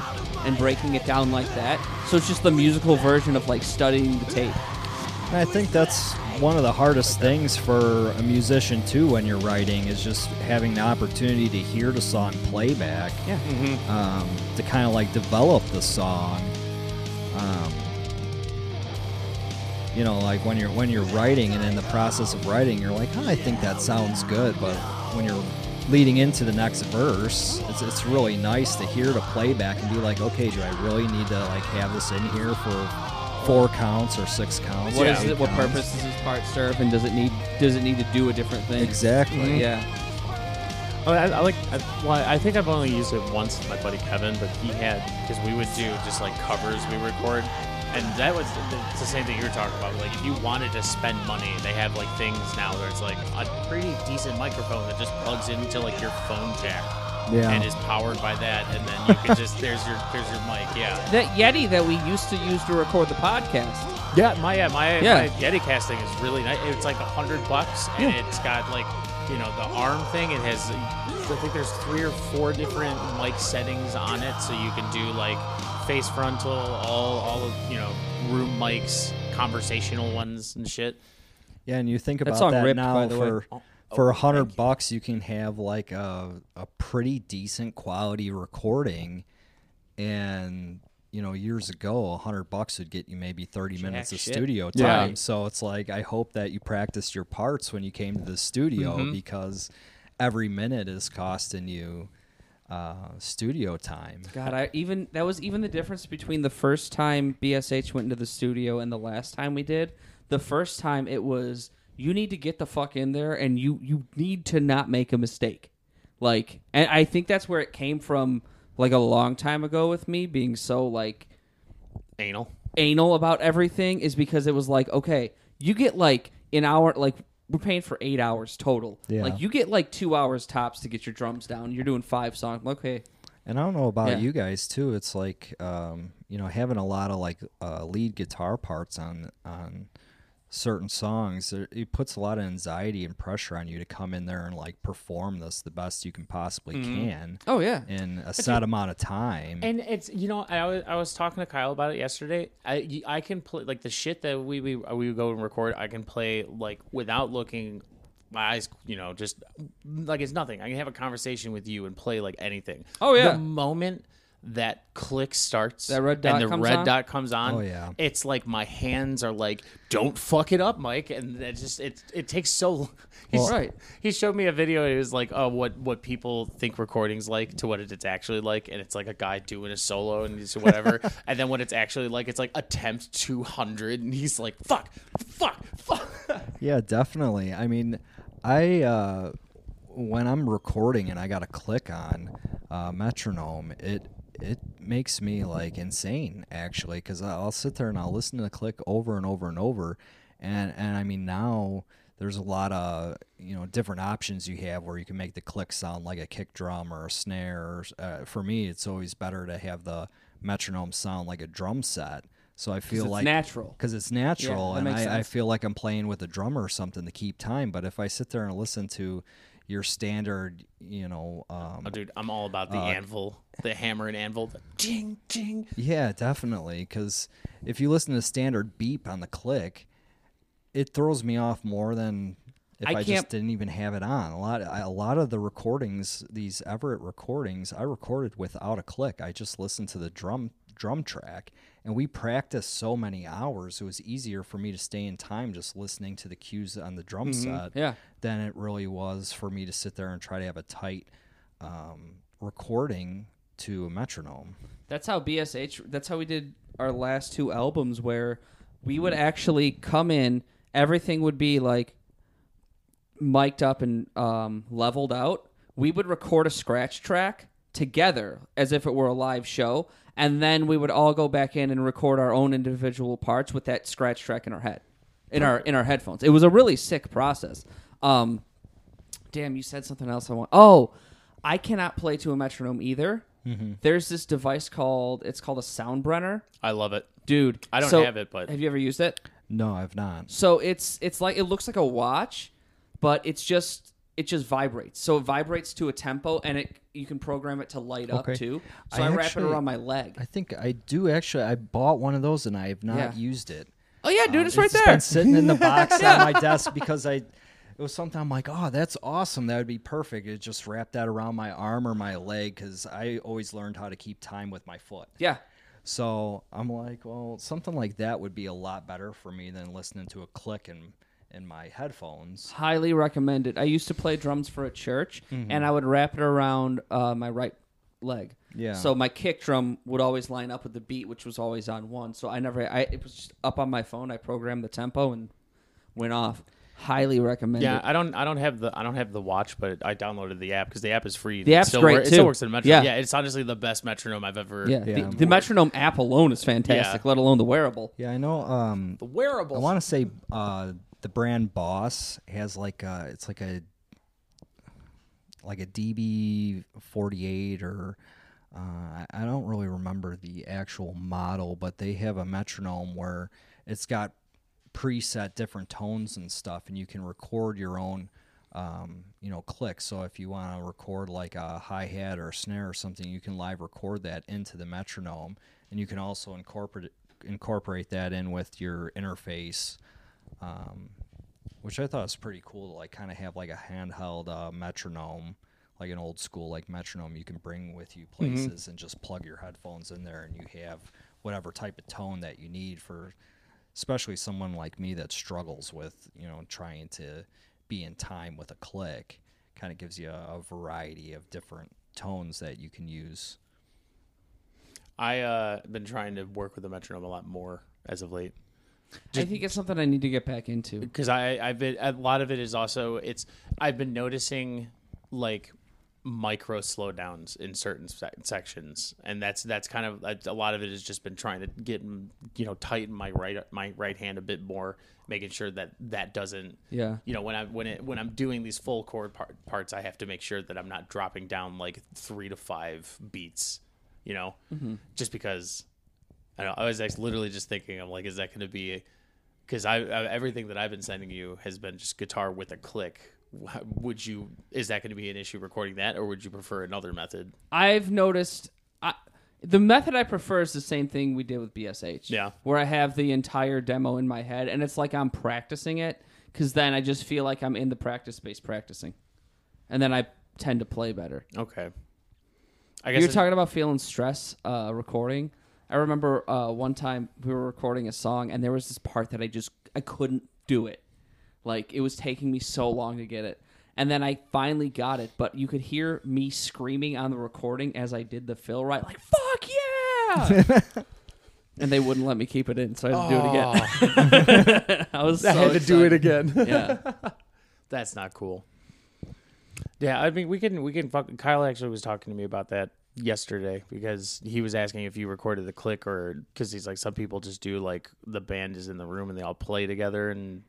and breaking it down like that. So it's just the musical version of like studying the tape. And I think that's one of the hardest things for a musician too when you're writing is just having the opportunity to hear the song playback. Yeah. Mm-hmm. um, to kind of like develop the song. Um, you know, like when you're when you're writing and in the process of writing, you're like, oh, I think that sounds good, but when you're leading into the next verse, it's it's really nice to hear the playback and be like, okay, do I really need to like have this in here for four counts or six counts? What yeah. is it? What counts. Purpose does this part serve, and does it need does it need to do a different thing? Exactly. Mm-hmm. Yeah. Oh, I, I like. I, well, I think I've only used it once with my buddy Kevin, but he had because we would do just like covers we record, and that was it's the same thing you were talking about. Like if you wanted to spend money, they have like things now where it's like a pretty decent microphone that just plugs into like your phone jack. Yeah. And is powered by that, and then you can just there's your there's your mic, yeah. That Yeti that we used to use to record the podcast. Yeah, my yeah, my, yeah. my Yeti casting is really nice. It's like a hundred bucks, and yeah. it's got like you know the arm thing. It has I think there's three or four different mic settings on it, so you can do like face frontal, all all of you know room mics, conversational ones and shit. Yeah, and you think about that, that ripped, now for. Way. For a hundred bucks, you can have like a a pretty decent quality recording, and you know, years ago, a hundred bucks would get you maybe thirty Jack minutes of shit. studio time. Yeah. So it's like I hope that you practiced your parts when you came to the studio mm-hmm. because every minute is costing you uh, studio time. God, I even that was even the difference between the first time B S H went into the studio and the last time we did. The first time it was. You need to get the fuck in there, and you, you need to not make a mistake. Like, and I think that's where it came from, like, a long time ago with me being so, like... Anal. Anal about everything is because it was like, okay, you get, like, an hour... Like, we're paying for eight hours total. Yeah. Like, you get, like, two hours tops to get your drums down. You're doing five songs. Okay. And I don't know about yeah. you guys, too. It's like, um, you know, having a lot of, like, uh, lead guitar parts on... on certain songs, it puts a lot of anxiety and pressure on you to come in there and like perform this the best you can possibly mm-hmm. can. Oh yeah, in a set amount of time. And it's you know I was I was talking to Kyle about it yesterday. I I can play like the shit that we we we go and record. I can play like without looking my eyes. You know, just like it's nothing. I can have a conversation with you and play like anything. Oh yeah. The moment that click starts that red dot and the red on? dot comes on. Oh, yeah. It's like my hands are like, don't fuck it up, Mike. And that just it it takes so long. He's well, right. He showed me a video and it was like, oh, what what people think recording's like to what it's actually like, and it's like a guy doing a solo and he's whatever. And then what it's actually like, it's like attempt two hundred and he's like, fuck, fuck, fuck. Yeah, definitely. I mean, I uh when I'm recording and I got a click on uh metronome, it It makes me like insane, actually, because I'll sit there and I'll listen to the click over and over and over, and and I mean now there's a lot of you know different options you have where you can make the click sound like a kick drum or a snare. Uh, for me, it's always better to have the metronome sound like a drum set. So I feel Cause like natural because it's natural, yeah, and I, I feel like I'm playing with a drummer or something to keep time. But if I sit there and listen to your standard, you know... Um, oh, dude, I'm all about the uh, anvil, the hammer and anvil. The ding, ding. Yeah, definitely, because if you listen to standard beep on the click, it throws me off more than if I, I just didn't even have it on. A lot, I, a lot of the recordings, these Everett recordings, I recorded without a click. I just listened to the drum drum track, and we practiced so many hours, it was easier for me to stay in time just listening to the cues on the drum mm-hmm. set yeah. than it really was for me to sit there and try to have a tight um, recording to a metronome. That's how B S H, that's how we did our last two albums, where we would actually come in, everything would be like mic'd up and um, leveled out. We would record a scratch track together as if it were a live show, and then we would all go back in and record our own individual parts with that scratch track in our head, in our in our headphones. It was a really sick process. Um, damn, you said something else I want. Oh, I cannot play to a metronome either. Mm-hmm. There's this device called, it's called a Soundbrenner. I love it. Dude. I don't so, have it, but... Have you ever used it? No, I've not. So it's it's like, it looks like a watch, but it's just it just vibrates. So it vibrates to a tempo, and it you can program it to light okay. up too. So I, I wrap actually, it around my leg. I think I do actually. I bought one of those, and I have not yeah. used it. Oh yeah, dude, um, it's, it's right there. It's been sitting in the box yeah. on my desk because I. It was something I'm like, oh, that's awesome. That would be perfect. It just wrapped that around my arm or my leg because I always learned how to keep time with my foot. Yeah. So I'm like, well, something like that would be a lot better for me than listening to a click in, in my headphones. Highly recommended. I used to play drums for a church, mm-hmm. and I would wrap it around uh, my right leg. Yeah. So my kick drum would always line up with the beat, which was always on one. So I never, I it was just up on my phone. I programmed the tempo and went off. Highly recommended. Yeah, I don't, I don't have the, I don't have the watch, but I downloaded the app because the app is free. The app's still great wor- too. It still works in a metronome. Yeah. yeah, it's honestly the best metronome I've ever. Yeah, yeah. The, the metronome app alone is fantastic. Yeah. Let alone the wearable. Yeah, I know. Um, the wearable. I want to say uh, the brand Boss has like a, it's like a, like a D B forty-eight or uh, I don't really remember the actual model, but they have a metronome where it's got preset different tones and stuff, and you can record your own um you know clicks. So if you want to record like a hi-hat or a snare or something, you can live record that into the metronome, and you can also incorporate incorporate that in with your interface, um which I thought was pretty cool to like kind of have like a handheld uh, metronome, like an old school like metronome you can bring with you places, mm-hmm. and just plug your headphones in there and you have whatever type of tone that you need for especially someone like me that struggles with, you know, trying to be in time with a click. Kind of gives you a, a variety of different tones that you can use. I uh been trying to work with the metronome a lot more as of late. Just, I think it's something I need to get back into. Because I, I've been, a lot of it is also, it's, I've been noticing like micro slowdowns in certain sections, and that's that's kind of a lot of it has just been trying to get, you know, tighten my right my right hand a bit more, making sure that that doesn't, yeah, you know, when I when it when I'm doing these full chord par- parts, I have to make sure that I'm not dropping down like three to five beats, you know, mm-hmm. just because I don't know, I was actually literally just thinking, I'm like, is that going to be, because I, I everything that I've been sending you has been just guitar with a click. Would you, is that going to be an issue recording that, or would you prefer another method? I've noticed I, the method I prefer is the same thing we did with B S H. Yeah. Where I have the entire demo in my head, and it's like I'm practicing it, because then I just feel like I'm in the practice space practicing. And then I tend to play better. Okay. I guess You're I... talking about feeling stress uh, recording. I remember uh, one time we were recording a song, and there was this part that I just, I couldn't do it. Like, it was taking me so long to get it. And then I finally got it, but you could hear me screaming on the recording as I did the fill right, like, fuck yeah! And they wouldn't let me keep it in, so I had to oh. do it again. I was I so had to excited. do it again. Yeah. That's not cool. Yeah, I mean, we can, we can fuck, Kyle actually was talking to me about that yesterday, because he was asking if you recorded the click, or because he's like, some people just do like the band is in the room and they all play together. And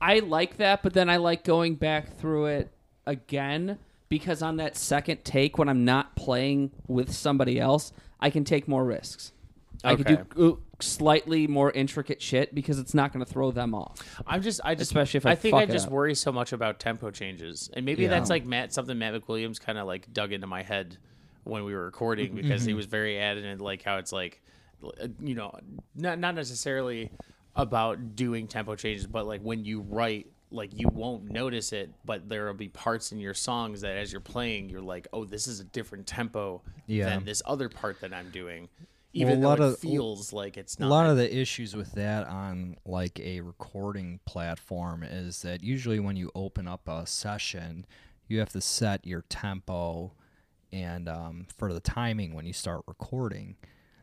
I like that, but then I like going back through it again, because on that second take, when I'm not playing with somebody else, I can take more risks. Okay. I can do slightly more intricate shit because it's not going to throw them off. I'm just, I just, especially if I, I think fuck I just up. worry so much about tempo changes, and maybe yeah. that's like Matt, something Matt McWilliams kind of like dug into my head when we were recording, because mm-hmm. he was very adamant, like how it's like, you know, not not necessarily about doing tempo changes, but like when you write, like you won't notice it, but there will be parts in your songs that as you're playing, you're like, oh, this is a different tempo yeah. than this other part that I'm doing, even well, though it of, feels like it's not. A lot of the issues with that on like a recording platform is that usually when you open up a session, you have to set your tempo and um, for the timing when you start recording.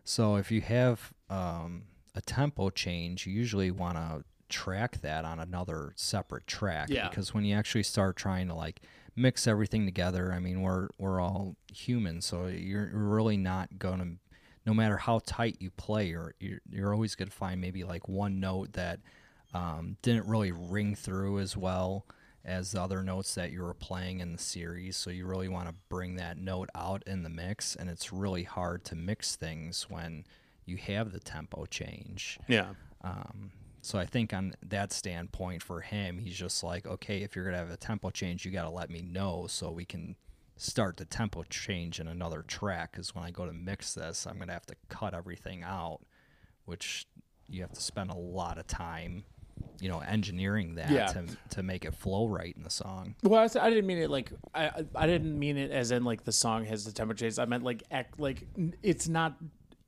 So if you have um, a tempo change, you usually want to track that on another separate track. Yeah. Because when you actually start trying to like mix everything together, I mean, we're we're all human, so you're really not going to, no matter how tight you play, you're, you're, you're always going to find maybe like one note that um, didn't really ring through as well as the other notes that you were playing in the series. So you really want to bring that note out in the mix, and it's really hard to mix things when you have the tempo change. Yeah. Um, So I think on that standpoint for him, he's just like, okay, if you're going to have a tempo change, you got to let me know so we can start the tempo change in another track, because when I go to mix this, I'm going to have to cut everything out, which you have to spend a lot of time, you know, engineering that yeah. to to make it flow right in the song. Well, I, I didn't mean it like I I didn't mean it as in like the song has the tempo change. I meant like act like it's not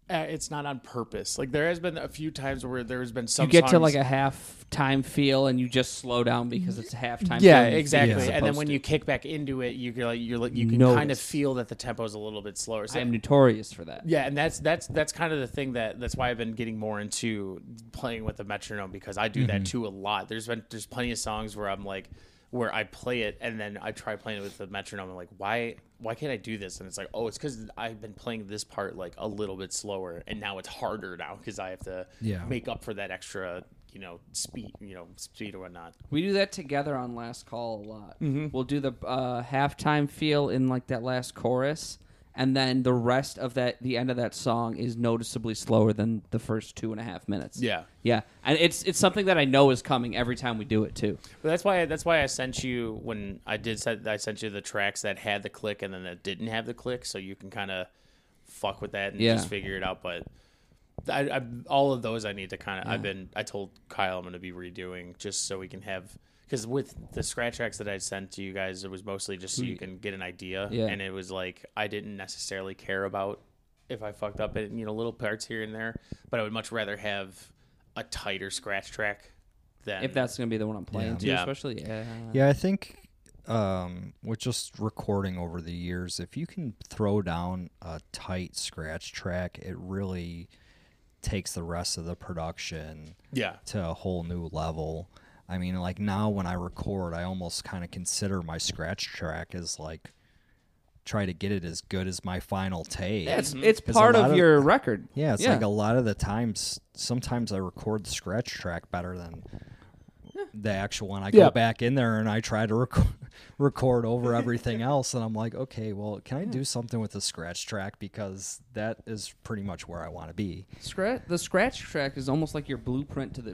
uh, it's not on purpose. Like there has been a few times where there has been some. You get songs to like a half time feel and you just slow down because it's a half time. Yeah, feel exactly. Yeah. And then when to. you kick back into it, you like you're like you can Notice. kind of feel that the tempo is a little bit slower. So I'm notorious for that. Yeah, and that's that's that's kind of the thing that that's why I've been getting more into playing with the metronome, because I do mm-hmm. that too a lot. There's been there's plenty of songs where I'm like where I play it and then I try playing it with the metronome and like why why can't I do this? And it's like, oh, it's because I've been playing this part like a little bit slower and now it's harder now because I have to yeah. make up for that extra, you know, speed, you know, speed or whatnot. We do that together on Last Call a lot. Mm-hmm. We'll do the uh, halftime feel in like that last chorus, and then the rest of that, the end of that song is noticeably slower than the first two and a half minutes. Yeah, yeah, and it's it's something that I know is coming every time we do it too. But that's why that's why I sent you when I did send, I sent you the tracks that had the click and then that didn't have the click, so you can kind of fuck with that and yeah. just figure it out, but. I, I, all of those I need to kind of yeah. I've been I told Kyle I'm going to be redoing just so we can have, because with the scratch tracks that I sent to you guys, it was mostly just so you can get an idea yeah. and it was like I didn't necessarily care about if I fucked up it, you know, little parts here and there, but I would much rather have a tighter scratch track than if that's going to be the one I'm playing yeah. to yeah. especially uh, yeah I think um with just recording over the years, if you can throw down a tight scratch track, it really takes the rest of the production yeah. to a whole new level. I mean, like now when I record, I almost kind of consider my scratch track as like try to get it as good as my final take. It's, it's part of, of your record. Yeah, it's yeah. like a lot of the times, sometimes I record the scratch track better than yeah. the actual one. I yeah. go back in there and I try to record, record over everything else, and I'm like, okay, well, can I do something with the scratch track, because that is pretty much where I want to be. Scratch the scratch track is almost like your blueprint to the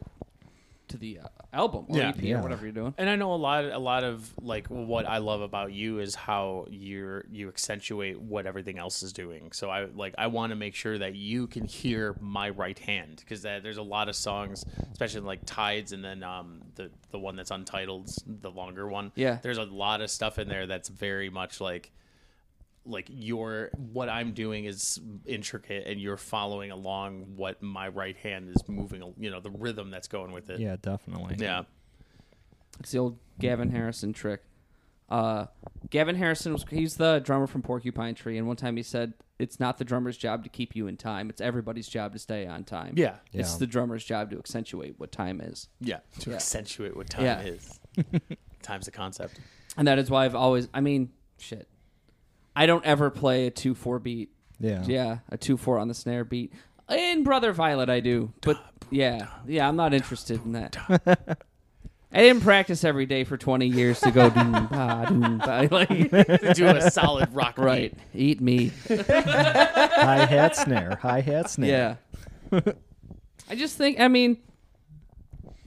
to the uh, album or yeah. E P yeah. or whatever you're doing. And I know a lot of, a lot of like what I love about you is how you you accentuate what everything else is doing. So I like I want to make sure that you can hear my right hand, because there's a lot of songs, especially like Tides and then um the the one that's untitled, the longer one. Yeah. There's a lot of stuff in there that's very much like like your what I'm doing is intricate and you're following along what my right hand is moving, you know, the rhythm that's going with it. Yeah, definitely. Yeah. It's the old Gavin Harrison trick. Uh, Gavin Harrison, was he's the drummer from Porcupine Tree, and one time he said, it's not the drummer's job to keep you in time. It's everybody's job to stay on time. Yeah. yeah. It's the drummer's job to accentuate what time is. Yeah, to yeah. accentuate what time yeah. is. Time's the concept. And that is why I've always, I mean, shit. I don't ever play a two four beat. Yeah. Yeah, a two four on the snare beat. In Brother Violet, I do. But yeah, yeah, I'm not interested in that. I didn't practice every day for twenty years to go doom, bah, doom, bah, like to do a solid rock beat. Right. Eat me. Hi-hat snare, hi-hat snare. Yeah. I just think, I mean,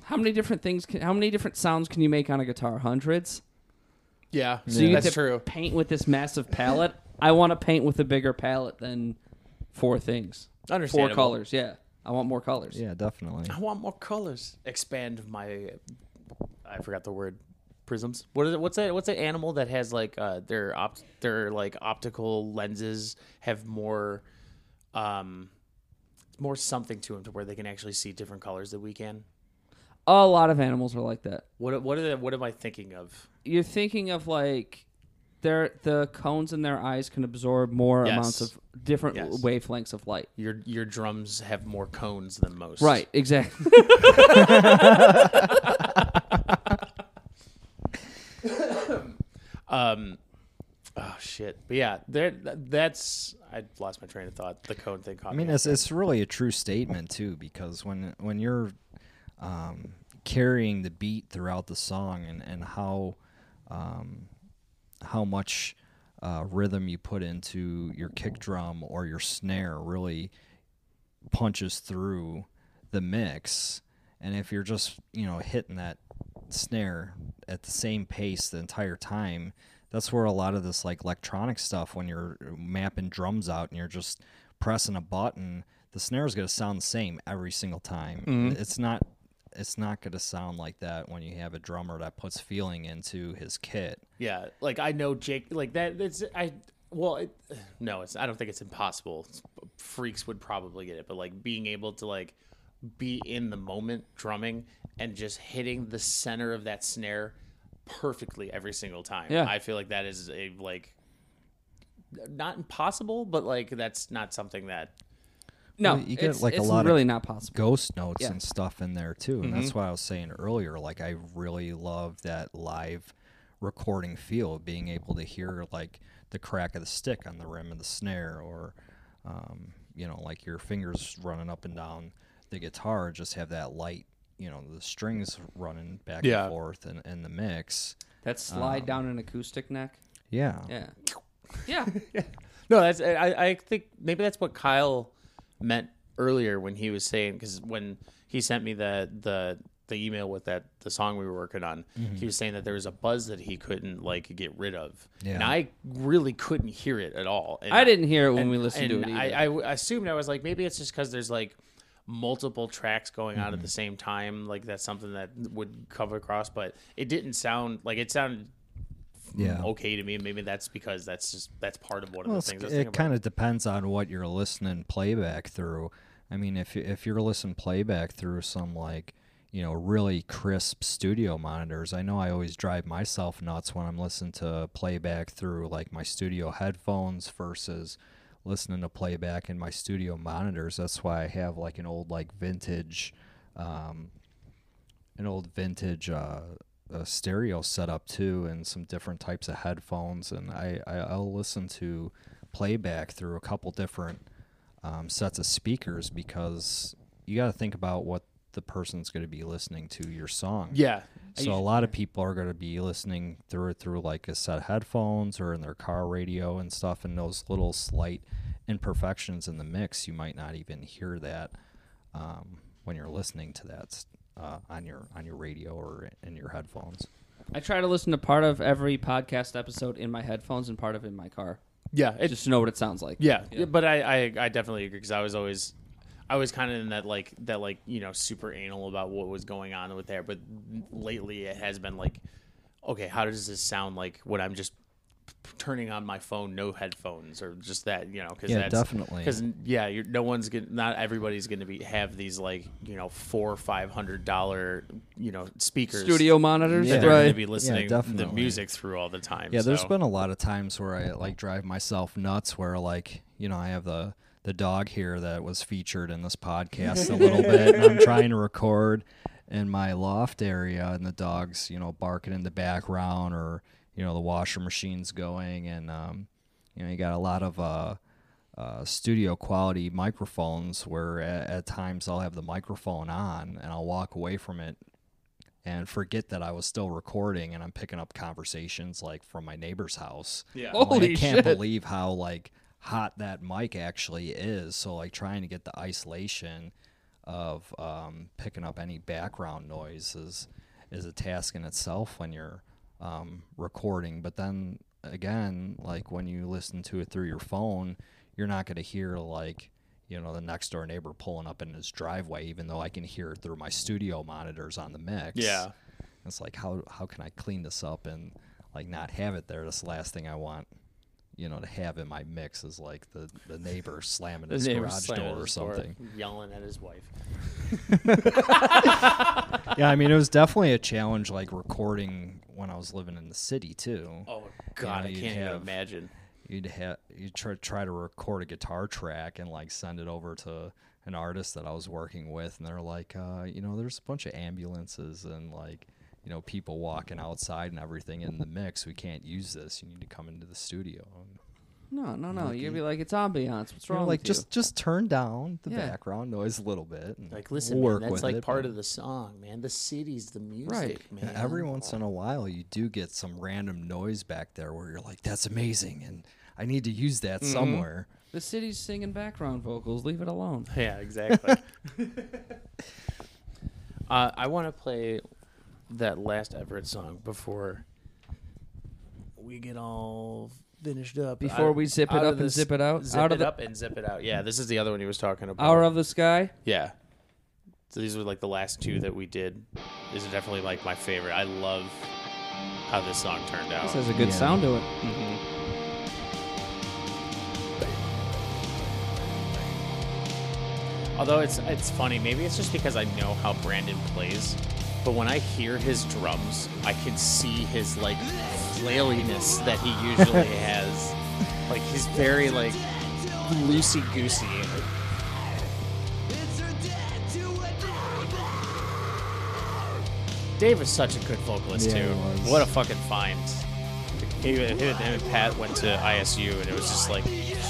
how many different things, can, how many different sounds can you make on a guitar? Hundreds? Yeah, so yeah, you get that's to true. paint with this massive palette. I want to paint with a bigger palette than four things. Understandable. Four colors, yeah. I want more colors. Yeah, definitely. I want more colors. Expand my, I forgot the word, prisms. What is it? What's that? What's that animal that has like uh, their op- their like optical lenses have more, um, more something to them to where they can actually see different colors that we can. A lot of animals are like that. What what are they, what am I thinking of? You're thinking of like their the cones in their eyes can absorb more yes. amounts of different yes. wavelengths of light. Your your drums have more cones than most. Right, exactly. um Oh shit! But yeah, that's I lost my train of thought. The cone thing caught me. I mean, it's it's really a true statement too, because when when you're Um, carrying the beat throughout the song and, and how um, how much uh, rhythm you put into your kick drum or your snare really punches through the mix And if you're just, you know, hitting that snare at the same pace the entire time, that's where a lot of this like electronic stuff, when you're mapping drums out and you're just pressing a button, the snare is going to sound the same every single time. Mm-hmm. It's not it's not going to sound like that when you have a drummer that puts feeling into his kit. Yeah, like I know Jake, like that. It's I well, it, no, it's I don't think it's impossible. Freaks would probably get it, but like being able to like be in the moment drumming and just hitting the center of that snare perfectly every single time. Yeah, I feel like that is a like not impossible, but like that's not something that. No, well, you get it's, like it's a lot really of not possible. Ghost notes yeah. and stuff in there too, and mm-hmm. that's why I was saying earlier. Like I really love that live recording feel, of being able to hear like the crack of the stick on the rim of the snare, or um, you know, like your fingers running up and down the guitar. Just have that light, you know, the strings running back yeah. and forth, and, and the mix. That slide um, down an acoustic neck. Yeah. Yeah. Yeah. yeah. No, that's I. I think maybe that's what Kyle meant earlier when he was saying, because when he sent me the the the email with that the song we were working on, mm-hmm. he was saying that there was a buzz that he couldn't like get rid of, yeah. and I really couldn't hear it at all. And I didn't hear it when and, we listened to it either. I, I assumed I was like maybe it's just because there's like multiple tracks going mm-hmm. on at the same time, like that's something that would come across, but it didn't sound like it sounded. Yeah. Okay to me, and maybe that's because that's just that's part of one well, of the things. I was it kind of depends on what you're listening playback through. I mean, if if you're listening playback through some like you know really crisp studio monitors, I know I always drive myself nuts when I'm listening to playback through like my studio headphones versus listening to playback in my studio monitors. That's why I have like an old like vintage, um, an old vintage. Uh, a stereo setup too, and some different types of headphones, and I, I I'll listen to playback through a couple different um, sets of speakers, because you got to think about what the person's going to be listening to your song. Yeah. So a lot of people are going to be listening through it through like a set of headphones or in their car radio and stuff, and those little slight imperfections in the mix, you might not even hear that um, when you're listening to that Uh, on your on your radio or in your headphones. I try to listen to part of every podcast episode in my headphones and part of it in my car. Yeah, it, just to know what it sounds like. Yeah, yeah. But I, I, I definitely agree, because I was always I was kind of in that like that like you know super anal about what was going on with there. But lately it has been like, okay, how does this sound like when I'm just turning on my phone, no headphones, or just that, you know, because yeah, that's definitely because yeah, you're, no one's gonna, not everybody's gonna be have these like you know four or five hundred dollar you know speakers, studio monitors yeah. that they're right. gonna be listening yeah, the music through all the time. Yeah, so. There's been a lot of times where I like drive myself nuts, where like you know I have the the dog here that was featured in this podcast a little bit, and I'm trying to record in my loft area, and the dog's you know barking in the background, or you know, the washer machine's going, and, um, you know, you got a lot of uh, uh, studio quality microphones where at, at times I'll have the microphone on and I'll walk away from it and forget that I was still recording, and I'm picking up conversations like from my neighbor's house. Yeah. Holy like, I can't shit. believe how like hot that mic actually is. So like trying to get the isolation of um, picking up any background noise is, is a task in itself when you're Um, recording. But then again, like when you listen to it through your phone, you're not going to hear like, you know, the next door neighbor pulling up in his driveway, even though I can hear it through my studio monitors on the mix. Yeah. It's like, how, how can I clean this up and like not have it there? That's the last thing I want, you know, to have in my mix is like the, the neighbor slamming his garage door or something. Yelling at his wife. Yeah, I mean, it was definitely a challenge, like recording when I was living in the city too. Oh God, you know, I can't have, even imagine. You'd have you try try to record a guitar track and like send it over to an artist that I was working with, and they're like, uh, you know, there's a bunch of ambulances and like, you know, people walking outside and everything in the mix. We can't use this. You need to come into the studio. And no, no, no. Like, you'd be like, it's ambiance. What's wrong? You know, like with just, you? just turn down the yeah. background noise a little bit. And like, listen, work man, that's with like it, part but... of the song, man. The city's the music, right. man. And every once in a while, you do get some random noise back there where you're like, that's amazing, and I need to use that mm-hmm. somewhere. The city's singing background vocals. Leave it alone. Yeah, exactly. Uh, I want to play that last Everett song before we get all finished up. Before out, we zip it up and this, zip it out? Zip out it of the, up and zip it out. Yeah, this is the other one he was talking about. Hour of the Sky? Yeah. So these were like the last two that we did. These are definitely like my favorite. I love how this song turned out. This has a good yeah. sound to it. Mm-hmm. Although it's it's funny, maybe it's just because I know how Brandon plays, but when I hear his drums, I can see his like flailiness that he usually has. Like he's very like loosey goosey. Dave is such a good vocalist yeah, too. What a fucking find! He, him and Pat went to I S U, and it was just like,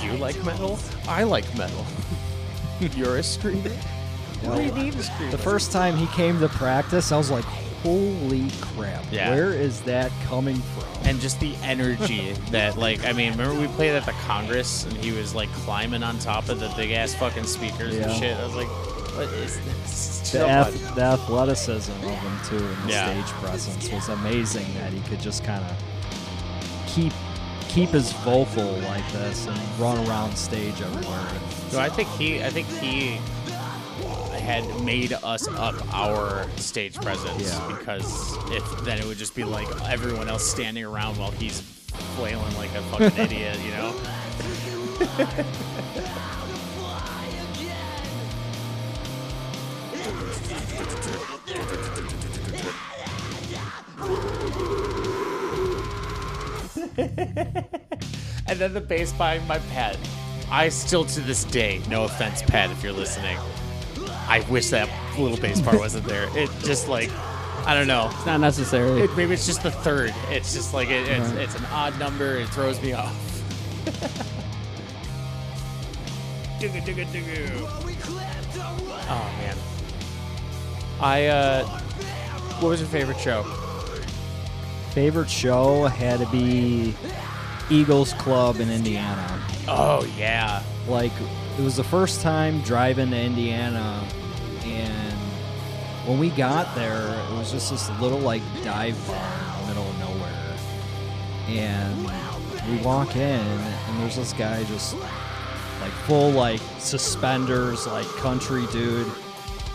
you like metal? I like metal. You're a screamer? Well, what do you need to scream? The first time he came to practice, I was like, holy crap, yeah. where is that coming from? And just the energy that, like, I mean, remember we played at the Congress, and he was, like, climbing on top of the big-ass fucking speakers yeah. and shit. I was like, what is this? The, so ath- the athleticism of him, too, and the yeah. stage presence was amazing that he could just kind of keep... keep his vocal like this and run around stage everywhere. So I think he, I think he had made us up our stage presence yeah. because if then it would just be like everyone else standing around while he's flailing like a fucking idiot, you know. And then the bass behind my Pat. I still to this day, no offense, Pat, if you're listening, I wish that little bass part wasn't there. It just like, I don't know. It's not necessary. It, maybe it's just the third. It's just like it, it's, it's an odd number. It throws me off. Digga digga digga. Oh man. I. Uh, what was your favorite show? Favorite show had to be Eagles Club in Indiana. Oh, yeah. Like, it was the first time driving to Indiana, and when we got there, it was just this little, like, dive bar in the middle of nowhere. And we walk in, and there's this guy just, like, full, like, suspenders, like, country dude.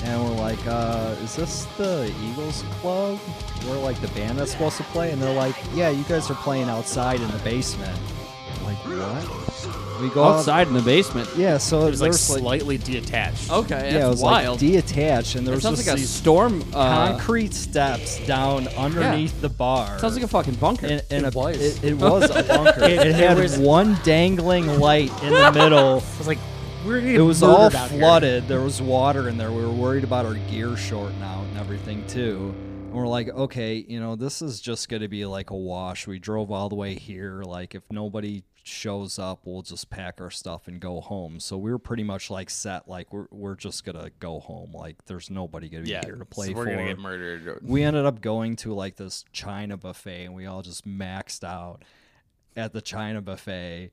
And we're like, uh, is this the Eagles Club? We're like the band that's supposed to play? And they're like, yeah, you guys are playing outside in the basement. I'm like, what? We go outside out... in the basement? Yeah, so it was like slightly like... detached. Okay, yeah, it was wild. Like detached, and there was just like a storm uh... concrete steps down underneath yeah. the bar. It sounds like a fucking bunker. And, and it, a, was. It, it was a bunker. It, it, it had was... one dangling light in the middle. It was like. It was all flooded. Here. There was water in there. We were worried about our gear shorting out and everything, too. And we're like, okay, you know, this is just going to be like a wash. We drove all the way here. Like, if nobody shows up, we'll just pack our stuff and go home. So we were pretty much like set. Like, we're, we're just going to go home. Like, there's nobody going to be yeah, here to play so we're for. We're going to get murdered. We ended up going to like this China buffet, and we all just maxed out at the China buffet,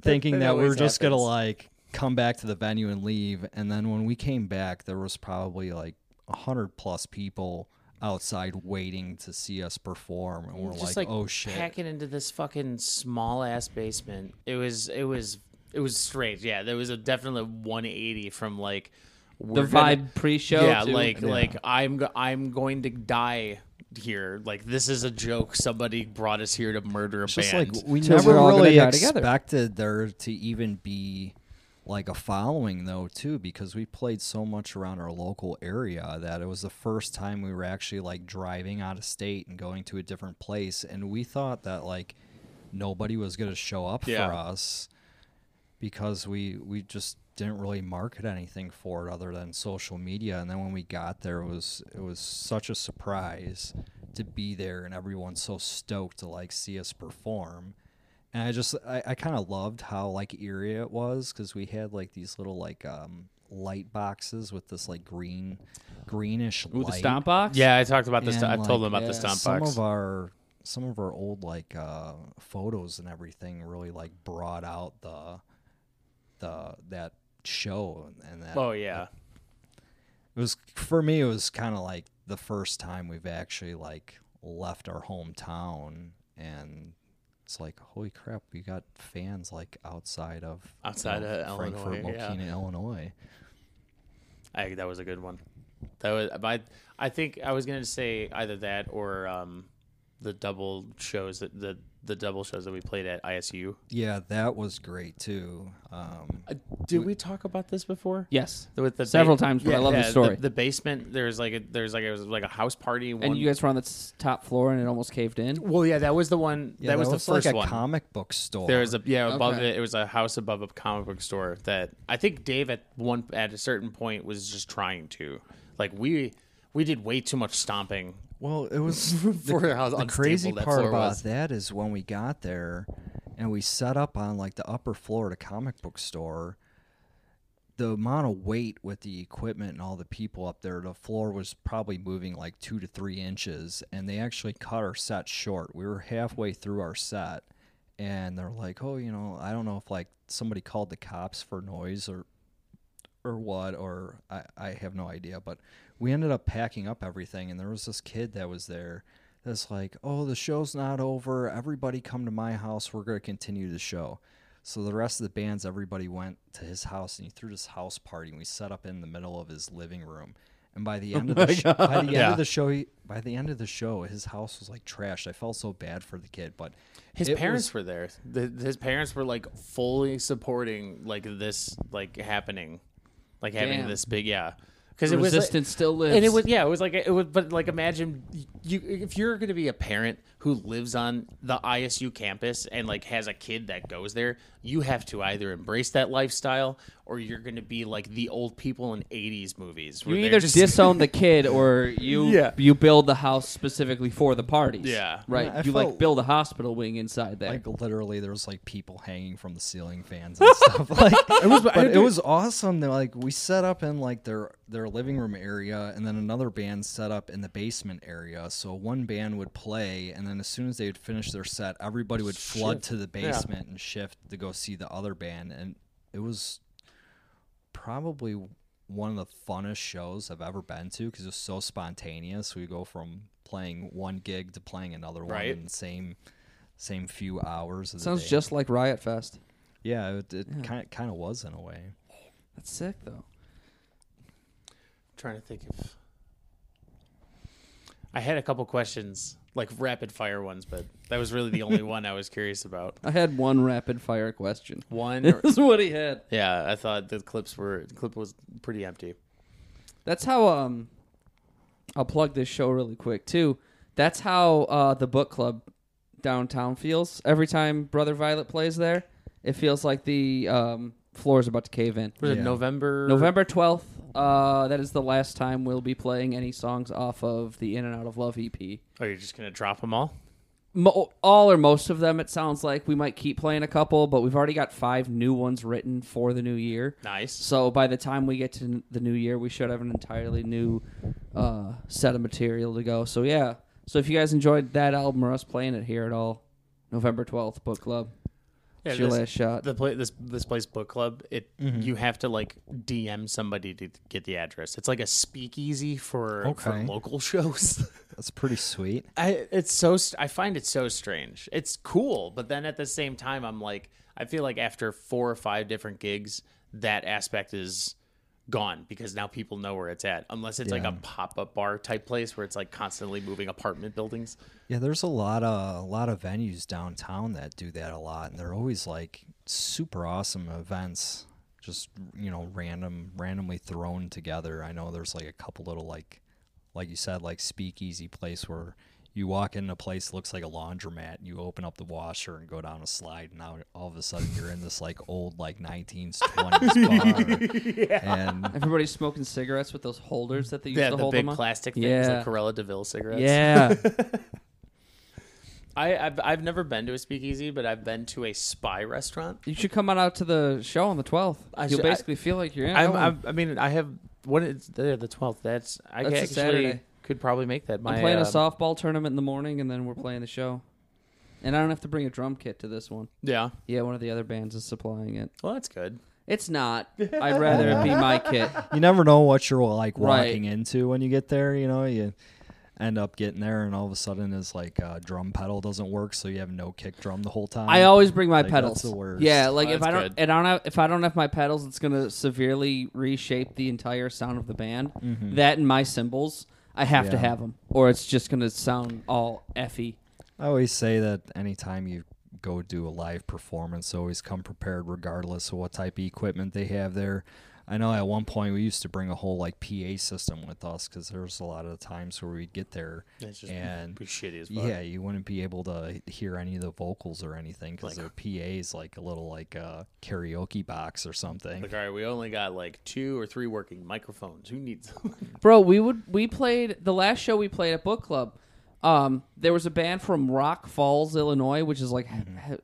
thinking that, that, that we were just going to like. come back to the venue and leave. And then when we came back, there was probably like one hundred plus people outside waiting to see us perform, and we're just like, like oh shit, packing into this fucking small ass basement. It was it was it was strange. Yeah, there was a definitely one eighty from like the vibe gonna, pre-show yeah too. like yeah. like i'm i'm going to die here. Like, this is a joke. Somebody brought us here to murder a just band. Like, we never really expected there to even be like a following, though, too, because we played so much around our local area that it was the first time we were actually like driving out of state and going to a different place, and we thought that like nobody was going to show up yeah. for us because we we just didn't really market anything for it other than social media. And then when we got there, it was it was such a surprise to be there, and everyone's so stoked to like see us perform. And I just, I, I kind of loved how, like, eerie it was, because we had, like, these little, like, um, light boxes with this, like, green, greenish light. Ooh, the stomp box? Yeah, I talked about this. St- I like, told them about yeah, the stomp some box. Some of our, some of our old, like, uh, photos and everything really, like, brought out the, the, that show and that. Oh, yeah. That, it was, for me, it was kind of like the first time we've actually like left our hometown, and it's like, holy crap, we got fans like outside of outside you know, of Frankfort, Illinois, Mokina, yeah. Illinois. I think that was a good one. That was, I, I think I was gonna say either that or um, the double shows that the the double shows that we played at I S U. Yeah, that was great too. Um, uh, did we, we talk about this before? Yes, with the several ba- times. But yeah, I love yeah, the story. The, the basement. There's like a, there's like it was like a house party. One. And you guys were on the top floor, and it almost caved in. Well, yeah, that was the one. Yeah, that, that was, was the first like a one. Comic book store. There was a yeah okay. above it. It was a house above a comic book store that I think Dave at one at a certain point was just trying to like we we did way too much stomping. Well, it was the, the crazy part about that is when we got there and we set up on like the upper floor at a comic book store, the amount of weight with the equipment and all the people up there, the floor was probably moving like two to three inches, and they actually cut our set short. We were halfway through our set, and they're like, oh, you know, I don't know if like somebody called the cops for noise or or what, or I, I have no idea, but we ended up packing up everything, and there was this kid that was there that's like, oh, the show's not over. Everybody come to my house. We're going to continue the show. So the rest of the bands, everybody went to his house, and he threw this house party, and we set up in the middle of his living room. And by the end of the, oh sh- by the, yeah. end of the show, he, by the end of the show, his house was like trashed. I felt so bad for the kid, but his parents was, were there. The, his parents were like fully supporting like this like happening. Like having Damn. this big, yeah, because it was resistance like, still lives, and it was yeah, it was like it was, but like imagine you if you're going to be a parent who lives on the I S U campus and like has a kid that goes there, you have to either embrace that lifestyle or you're going to be like the old people in eighties movies. You either just disown the kid or you yeah. you build the house specifically for the parties. Yeah, right. Yeah, you like build a hospital wing inside there. Like literally, there was like people hanging from the ceiling fans and stuff. Like it was, but it was awesome. They're like we set up in like their their living room area, and then another band set up in the basement area. So one band would play, and then And as soon as they would finish their set, everybody would flood shift. to the basement yeah. and shift to go see the other band. And it was probably one of the funnest shows I've ever been to because it was so spontaneous. We go from playing one gig to playing another one right. in the same same few hours. Of the Sounds day. just like Riot Fest. Yeah, it, it yeah. kind of kind of was in a way. That's sick though. I'm trying to think if I had a couple questions. Like rapid fire ones, but that was really the only one I was curious about. I had one rapid fire question. One? Or, that's what he had. Yeah, I thought the clips were the clip was pretty empty. That's how um, I'll plug this show really quick too. That's how uh, the book club downtown feels. Every time Brother Violet plays there, it feels like the um, floor is about to cave in. Was yeah. it November? November twelfth. Uh, that is the last time we'll be playing any songs off of the In and Out of Love E P. Oh, you're just going to drop them all? Mo- all or most of them, it sounds like. We might keep playing a couple, but we've already got five new ones written for the new year. Nice. So by the time we get to n- the new year, we should have an entirely new uh, set of material to go. So, yeah. So if you guys enjoyed that album or us playing it here at all, November twelfth, Book Club. Yeah, it's your this, last shot. The play, this this place, Book Club, It mm-hmm. you have to like D M somebody to get the address. It's like a speakeasy for, okay. for local shows. That's pretty sweet. I it's so I find it so strange. It's cool, but then at the same time, I'm like, I feel like after four or five different gigs, that aspect is gone because now people know where it's at. Unless it's yeah. like a pop-up bar type place where it's like constantly moving apartment buildings. Yeah, there's a lot of a lot of venues downtown that do that a lot, and they're always like super awesome events, just you know, random randomly thrown together. I know there's like a couple little like like you said like speakeasy place where you walk in a place that looks like a laundromat, and you open up the washer and go down a slide, and now all of a sudden you're in this like old like nineteen twenties bar. Yeah. And everybody's smoking cigarettes with those holders that they used yeah, to the hold them on. Yeah, the big plastic things yeah. like Corella DeVille cigarettes. Yeah. I, I've I've never been to a speakeasy, but I've been to a Spy restaurant. You should come on out to the show on the twelfth. You'll should, basically I, feel like you're in. I'm, I'm, I mean, I have when it's the, the twelfth. That's I that's actually. Saturday. Could probably make that. My, I'm playing um, a softball tournament in the morning, and then we're playing the show. And I don't have to bring a drum kit to this one. Yeah. Yeah, one of the other bands is supplying it. Well, that's good. It's not. I'd rather it be my kit. You never know what you're like walking right. into when you get there. You know, you end up getting there, and all of a sudden, it's like a drum pedal doesn't work, so you have no kick drum the whole time. I always bring my like, pedals. That's the worst. Yeah, like oh, if I don't, good. and I don't have, if I don't have my pedals, it's gonna severely reshape the entire sound of the band. Mm-hmm. That and my cymbals, I have yeah. to have them, or it's just gonna sound all effy. I always say that anytime you go do a live performance, always come prepared regardless of what type of equipment they have there. I know at one point we used to bring a whole like P A system with us because there was a lot of the times where we'd get there it's just and be, be shitty as fuck. Yeah, you wouldn't be able to hear any of the vocals or anything because like, their P A's like a little like uh, karaoke box or something. Like, all right, we only got like two or three working microphones. Who needs them? Bro, we would we played the last show we played at Book Club. Um, there was a band from Rock Falls, Illinois, which is like mm-hmm.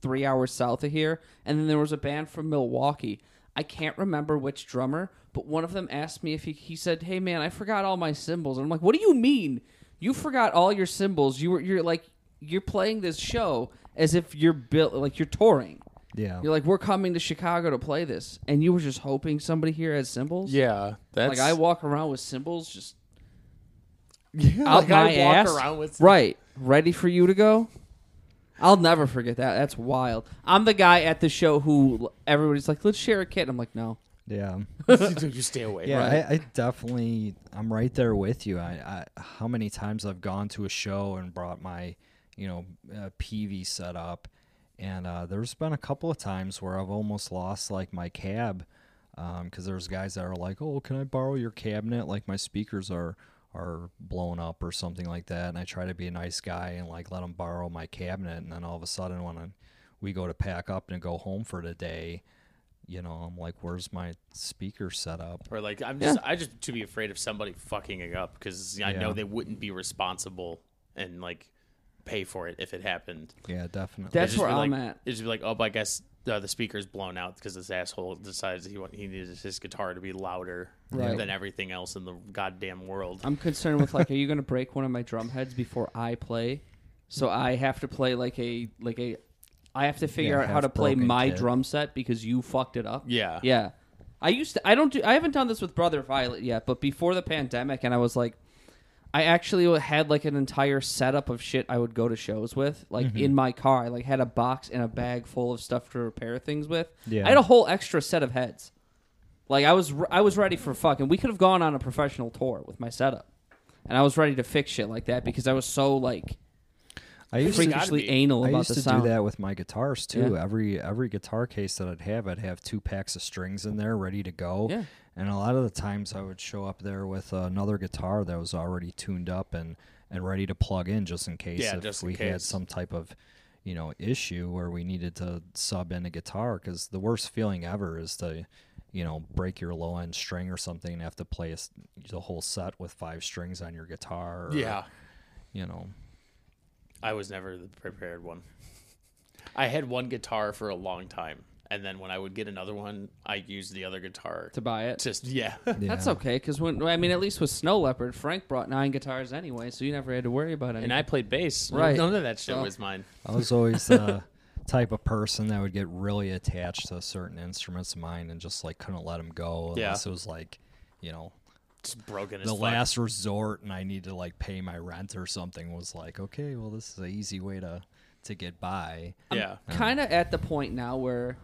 three hours south of here, and then there was a band from Milwaukee. I can't remember which drummer, but one of them asked me if he he said, "Hey man, I forgot all my cymbals." And I'm like, "What do you mean? You forgot all your cymbals? You were you're like you're playing this show as if you're built like you're touring." Yeah. You're like, we're coming to Chicago to play this, and you were just hoping somebody here has cymbals? Yeah. That's... Like I walk around with cymbals just Yeah, out like my I walk ass, around with right? Ready for you to go. I'll never forget that. That's wild. I'm the guy at the show who everybody's like, "Let's share a kit." I'm like, "No." Yeah, you stay away. Yeah, right? I, I definitely. I'm right there with you. I, I how many times I've gone to a show and brought my, you know, uh, P V set up, and uh, there's been a couple of times where I've almost lost like my cab, because um, there's guys that are like, "Oh, can I borrow your cabinet?" Like my speakers are. are blown up or something like that, and I try to be a nice guy and like let them borrow my cabinet, and then all of a sudden when I, we go to pack up and go home for the day, you know, I'm like, where's my speaker set up? Or like I'm just yeah. I just to be afraid of somebody fucking it up because I yeah. know they wouldn't be responsible and like pay for it if it happened. Yeah, definitely. That's where I'm like, at. It's just be like, oh, but I guess Uh, the speaker's blown out because this asshole decides he want, he needs his guitar to be louder right. than everything else in the goddamn world. I'm concerned with like, are you going to break one of my drum heads before I play? So I have to play like a like a, I have to figure yeah, out how to play my kid. drum set because you fucked it up. Yeah, yeah. I used to. I don't do. I haven't done this with Brother Violet yet, but before the pandemic, and I was like, I actually had like an entire setup of shit I would go to shows with, like mm-hmm. in my car. I like had a box and a bag full of stuff to repair things with. Yeah. I had a whole extra set of heads. Like I was, re- I was ready for fucking. We could have gone on a professional tour with my setup, and I was ready to fix shit like that because I was so like, I used freakishly to, anal about I used the to sound. do that with my guitars too. Yeah. Every every guitar case that I'd have, I'd have two packs of strings in there ready to go. Yeah. And a lot of the times I would show up there with uh, another guitar that was already tuned up and, and ready to plug in just in case yeah, if just in we case. had some type of, you know, issue where we needed to sub in a guitar. Because the worst feeling ever is to, you know, break your low end string or something and have to play a, the whole set with five strings on your guitar. Or, yeah. You know. I was never the prepared one. I had one guitar for a long time. And then when I would get another one, I used the other guitar to buy it. Just yeah, yeah. That's okay because when I mean, at least with Snow Leopard, Frank brought nine guitars anyway, so you never had to worry about it. And I played bass. Right, none of that shit so, was mine. I was always the type of person that would get really attached to certain instruments of mine and just like couldn't let them go. Yeah, unless it was like, you know, just broken. As the fuck. Last resort, and I need to like pay my rent or something. Was like, okay, well, this is an easy way to to get by. Yeah, I'm kind of at the point now where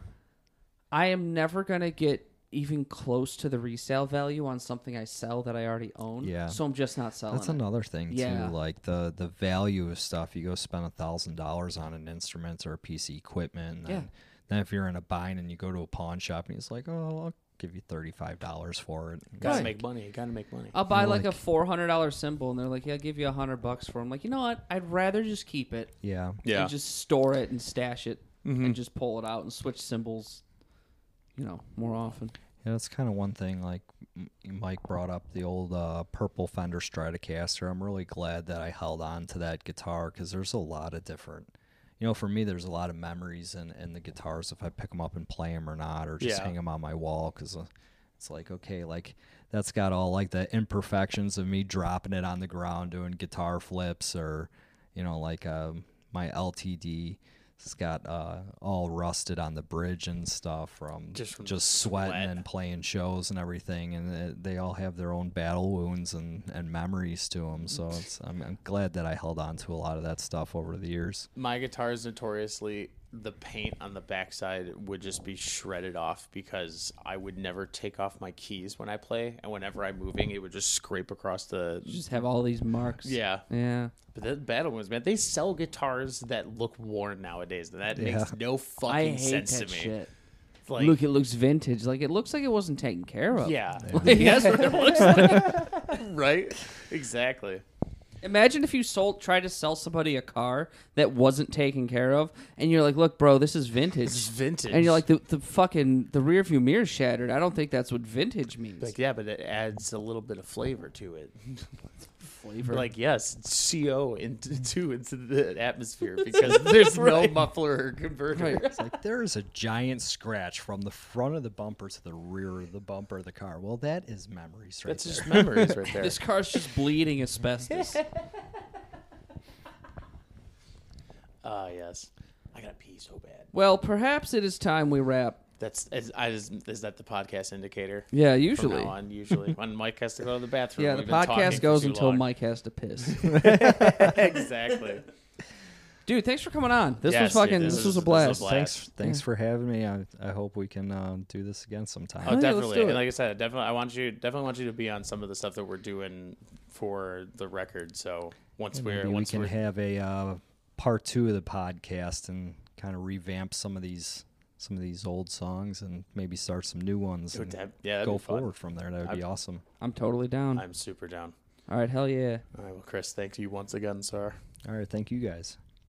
I am never going to get even close to the resale value on something I sell that I already own. Yeah. So I'm just not selling That's it. another thing, yeah. too. Like the, the value of stuff. You go spend one thousand dollars on an instrument or a piece of equipment. And yeah. then, then if you're in a bind and you go to a pawn shop and it's like, oh, I'll give you thirty-five dollars for it. Got to like, make money. Got to make money. I'll buy like, like a four hundred dollars cymbal and they're like, yeah, I'll give you one hundred bucks for it. I'm like, you know what? I'd rather just keep it. Yeah. Yeah. And just store it and stash it mm-hmm. and just pull it out and switch cymbals. You know, more often. Yeah, that's kind of one thing. Like Mike brought up the old uh, purple Fender Stratocaster. I'm really glad that I held on to that guitar because there's a lot of different, you know, for me, there's a lot of memories in, in the guitars if I pick them up and play them or not, or just yeah. hang them on my wall because it's like, okay, like that's got all like the imperfections of me dropping it on the ground doing guitar flips or, you know, like uh, my L T D It's got uh, all rusted on the bridge and stuff from just, from just sweating sweat. and playing shows and everything. And it, they all have their own battle wounds and, and memories to them. So it's, I'm, I'm glad that I held on to a lot of that stuff over the years. My guitars, notoriously, the paint on the backside would just be shredded off because I would never take off my keys when I play. And whenever I'm moving, it would just scrape across the... You just have all these marks. Yeah. Yeah. But the battle wounds, man, they sell guitars that look worn nowadays. That yeah. makes no fucking sense to me. I hate that shit. Like, look, it looks vintage. Like, it looks like it wasn't taken care of. Yeah. Like, that's what it looks like. Right? Exactly. Imagine if you sold, tried to sell somebody a car that wasn't taken care of, and you're like, look, bro, this is vintage. This is vintage. And you're like, the, the fucking, the rear view mirror's shattered. I don't think that's what vintage means. Like, yeah, but it adds a little bit of flavor to it. Flavor? Like, yes, C O into, into the atmosphere because there's right. no muffler or converter. Right. It's like, there's a giant scratch from the front of the bumper to the rear of the bumper of the car. Well, that is memories right That's there. That's just memories right there. This car's just bleeding asbestos. Ah, uh, yes. I gotta pee so bad. Well, perhaps it is time we wrap. That's is, is, is that the podcast indicator? Yeah, usually. From now on, usually when Mike has to go to the bathroom. Yeah, the podcast goes until long. Mike has to piss. Exactly. Dude, thanks for coming on. This yes, was fucking. Dude, this, this was, was a blast. This was a blast. Thanks, thanks yeah. for having me. I, I hope we can uh, do this again sometime. Oh, yeah, definitely. And like I said, definitely. I want you definitely want you to be on some of the stuff that we're doing for the record. So once and we're maybe once we can we're... have a uh, part two of the podcast and kind of revamp some of these some of these old songs and maybe start some new ones. Dude, and that, yeah, go forward fun. from there. That would I'm, be awesome. I'm totally down. I'm super down. All right, hell yeah. All right, well, Chris, thank you once again, sir. All right, thank you guys.